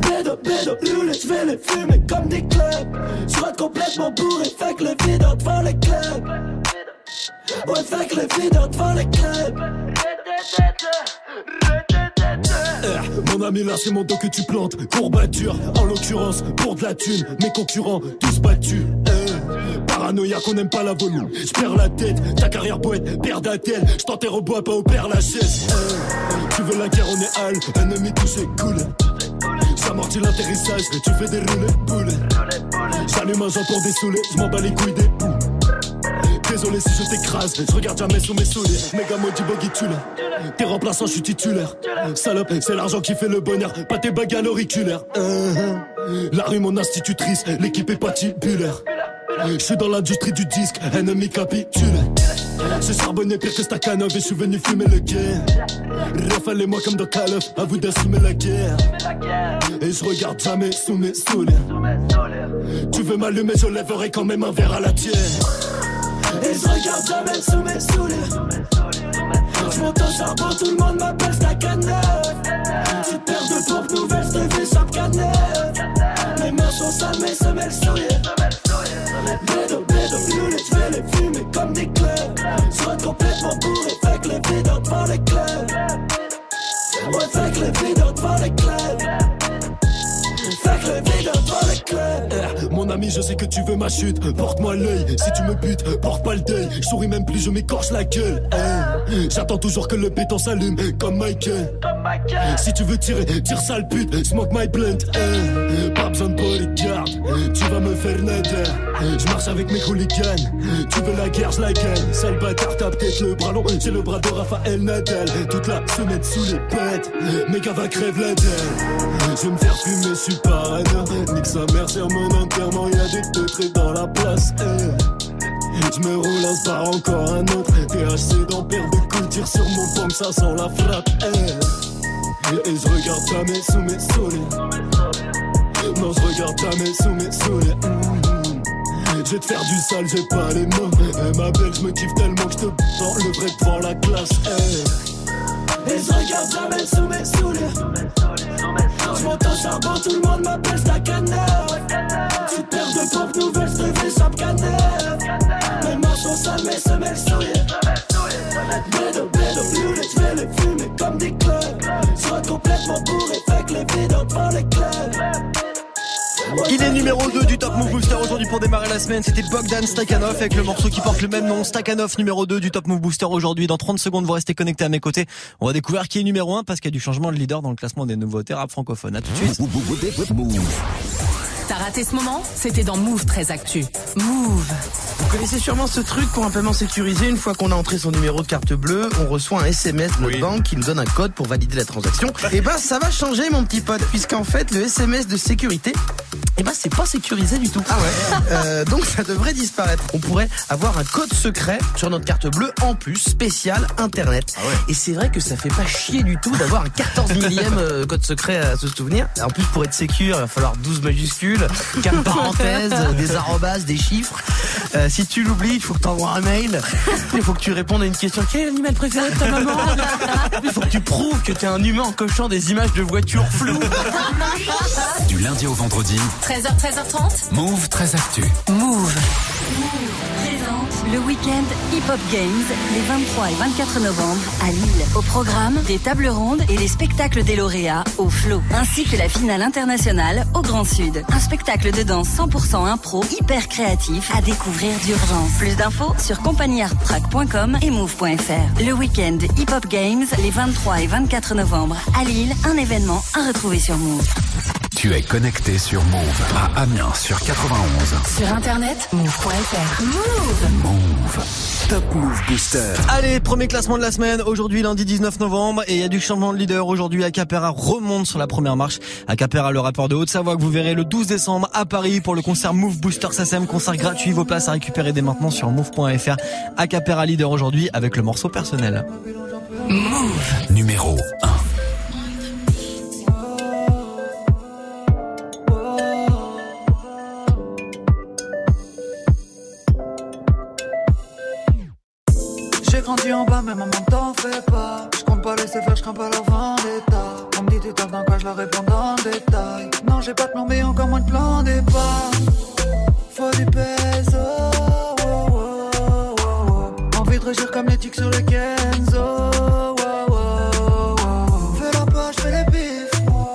Bédo, bédo, lule, je vais les fumer comme des clubs. Je rate complètement bourré, fait que le videur devant les clubs. Ouais, fait que le videur devant les clubs. Mon jamais lâché mon dos que tu plantes. Courbature, en l'occurrence, pour de la thune. Mes concurrents, tous battus. Paranoïa qu'on n'aime pas la volume. J'perds la tête, ta carrière poète, perd à telle. J't'enterre au bois, pas au père la chaise. Tu veux la guerre, on est hal. Un ami touché, cool. J'amortis l'atterrissage, mais tu fais des roulets-boules. J'allume un joint pour dessouler, j'm'en bats les couilles des poules. Désolé si je t'écrase, je regarde jamais sous mes souliers. Méga maudit boggy tu l'as. T'es remplaçant, je suis titulaire. Salope, c'est l'argent qui fait le bonheur, pas tes bagues à l'auriculaire. La rue mon institutrice, l'équipe est pas titulaire. Je suis dans l'industrie du disque, ennemi capitule. J'ai charbonné pire que Stakhanov et je suis venu fumer le guerre. Rafalez-moi comme dans Call of, à vous d'assumer la guerre. Et je regarde jamais sous mes solaires. Tu veux m'allumer, je lèverai quand même un verre à la tienne. Et je regarde jamais sous mes souliers. Je monte au charbon, tout le monde m'appelle Stakhanov. Petite paire de pompes nouvelles, je te fais chape canette. Mes mains sont sales, mes semelles sourires. Bédo, je vais les fumer comme des clubs. Je rentre complètement bourré, fait que les videurs devant les clubs. Ouais, fait que les videurs devant les clubs. Mon ami, je sais que tu veux ma chute. Porte-moi l'œil, si tu me butes, porte pas le deuil. Je souris même plus, je m'écorche la gueule. J'attends toujours que le béton s'allume, comme Michael. Si tu veux tirer, tire sale pute, smoke my blunt. Pas besoin de bodyguard, tu vas me faire nader. Je marche avec mes hooligans, tu veux la guerre, je la gagne. Sale bâtard, t'as peut-être le bras long, j'ai le bras de Raphaël Nadal. Toute la semaine sous les pattes, mes gars va crève la dalle. Je vais me faire fumer, je suis parano. Nique sa mère sur mon enterrement, y'a des teutrés dans la place. J'me roule un star, encore un autre. THC dans paire de coups, tire sur mon pompe, ça sent la frappe. Et je regarde jamais sous mes souliers. Non, je regarde jamais sous mes souliers. Je vais te faire du sale, j'ai pas les mots. Ma belle, j'me kiffe tellement que j'te dans le vrai devant la classe. Et je regarde jamais sous mes souliers. Je monte au charbon, tout le monde m'appelle Stakhanov. Petite paire de pompes nouvelles, je te fais chape canette. Mes mains sont sales, mes semelles sourires. Bédo, bleu, je vais les fumer comme des clubs. Je rentre complètement bourré, fait que les videurs devant les clubs. Il est numéro 2 du Top Move Booster aujourd'hui pour démarrer la semaine. C'était Bogdan Stakhanov avec le morceau qui porte le même nom. Stakhanov numéro 2 du Top Move Booster aujourd'hui. Dans 30 secondes, vous restez connectés à mes côtés. On va découvrir qui est numéro 1 parce qu'il y a du changement de leader dans le classement des nouveautés rap francophones. À tout de suite. T'as raté ce moment? C'était dans Move très actu. Move. Vous connaissez sûrement ce truc pour un paiement sécurisé. Une fois qu'on a entré son numéro de carte bleue, on reçoit un SMS de notre banque qui nous donne un code pour valider la transaction. Et ben ça va changer mon petit pote, puisqu'en fait le SMS de sécurité, et ben c'est pas sécurisé du tout. Ah ouais. Donc ça devrait disparaître. On pourrait avoir un code secret sur notre carte bleue en plus spécial internet. Ah ouais. Et c'est vrai que ça fait pas chier du tout d'avoir un 14 millième code secret à se souvenir. En plus pour être sécure, il va falloir 12 majuscules. 4 parenthèses, des arrobas, des chiffres. Si tu l'oublies, il faut que tu envoies un mail. Il faut que tu répondes à une question. Quel est l'animal préféré de ta maman? Il faut que tu prouves que t'es un humain en cochant des images de voitures floues. Du lundi au vendredi, 13h, 13h30. Move 13 Actu. Move. Le week-end Hip Hop Games, les 23 et 24 novembre à Lille. Au programme, des tables rondes et les spectacles des lauréats au Flow, ainsi que la finale internationale au Grand Sud. Un spectacle de danse 100% impro, hyper créatif, à découvrir d'urgence. Plus d'infos sur compagniearttrack.com et move.fr. Le week-end Hip Hop Games, les 23 et 24 novembre à Lille. Un événement à retrouver sur Move. Tu es connecté sur Move à Amiens sur 91. Sur internet, move.fr. Move. Top Move Booster. Allez, premier classement de la semaine. Aujourd'hui, lundi 19 novembre. Et il y a du changement de leader. Aujourd'hui, Acapera remonte sur la première marche. Acapera, le rappeur de Haute-Savoie que vous verrez le 12 décembre à Paris pour le concert Move Booster SACEM. Concert gratuit. Vos places à récupérer dès maintenant sur move.fr. Acapera leader aujourd'hui avec le morceau personnel. Move. Numéro 1. Grandi en bas, mais maman t'en fais pas. J'compte pas laisser faire, j'crains pas la vendetta. On me dit tu taffes dans quoi, j'la réponds dans le détail. Non j'ai pas de plan B, encore moins de plan départ. Faut du peso, oh, oh, oh, oh. Envie de rugir comme les tics sur le Kenzo, oh, oh, oh, oh. Fais la poche, fais les bifs, oh,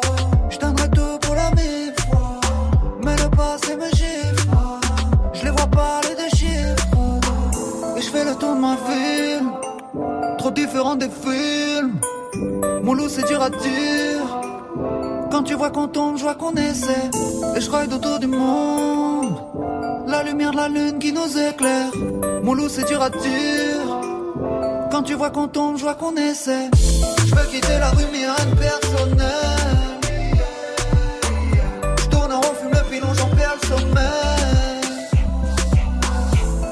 Quand tu vois qu'on tombe, je vois qu'on essaie. Et je ride autour du monde. La lumière de la lune qui nous éclaire. Mon loup, c'est dur à dire. Quand tu vois qu'on tombe, je vois qu'on essaie. Je veux quitter la rue, mais rien de personnel. Je tourne en rond, fume le pilon, j'en perds le sommeil.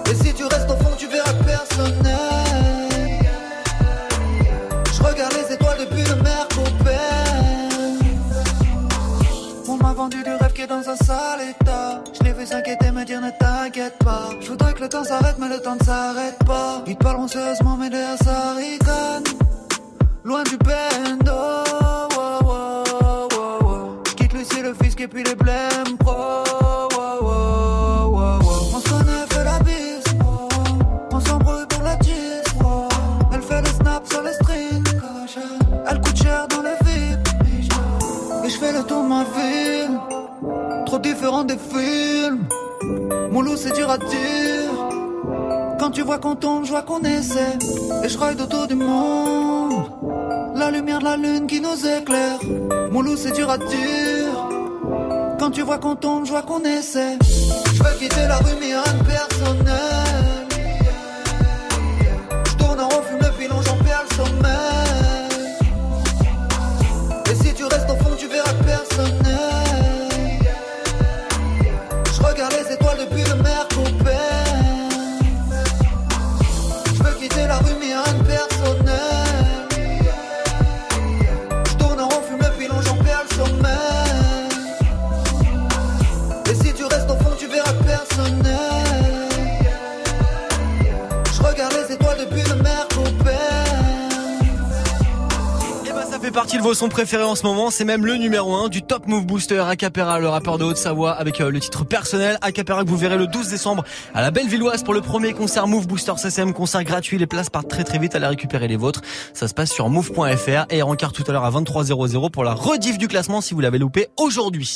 Et si tu restes au fond, tu verras personnel. Je regarde les étoiles depuis le mer qu'on perd. On m'a vendu du rêve qui est dans un sale état. Je l'ai vu s'inquiéter, me dire ne t'inquiète pas. Je voudrais que le temps s'arrête, mais le temps ne s'arrête pas. Ils parleront sérieusement, mais derrière ça rigole. Loin du bendo, wow, wow, wow, wow. J'quitte le ciel, le fisc et puis les blêmes pro, wow, wow, wow, wow. On se connaît, fait la bise, wow. On s'embrouille pour la tease, wow. Elle fait le snap sur les strings, elle coûte cher dans les vies. Et je fais le tour de ma ville, trop différent des films. Mon loup c'est dur à dire. Quand tu vois qu'on tombe, je vois qu'on essaie. Et je ride autour du monde. La lumière de la lune qui nous éclaire. Mon loup c'est dur à dire. Quand tu vois qu'on tombe, je vois qu'on essaie. Je veux quitter la rue mais rien de personnel. Je tourne en rond, fume le pilon, j'en perds le sommeil. Et si tu restes au fond, tu verras personnel. Je regarde les étoiles depuis le mer qu'on perd. La rue mais rien de personnel. Je tourne en rond, fume le pilon, j'en perds le sommeil. Et si tu restes au fond, tu verras personnel. Je regarde les étoiles depuis le mer qu'on perd. Et bah ça fait partie de vos sons préférés en ce moment. C'est même le numéro 1 du Top Move Booster. Acapera, le rappeur de Haute-Savoie, avec le titre personnel. Acapera que vous verrez le 12 décembre à la Bellevilloise pour le premier concert Move Booster SACEM, concert gratuit, les places partent très vite, allez récupérer les vôtres, ça se passe sur move.fr et rencard tout à l'heure à 23h00 pour la rediff du classement si vous l'avez loupé aujourd'hui.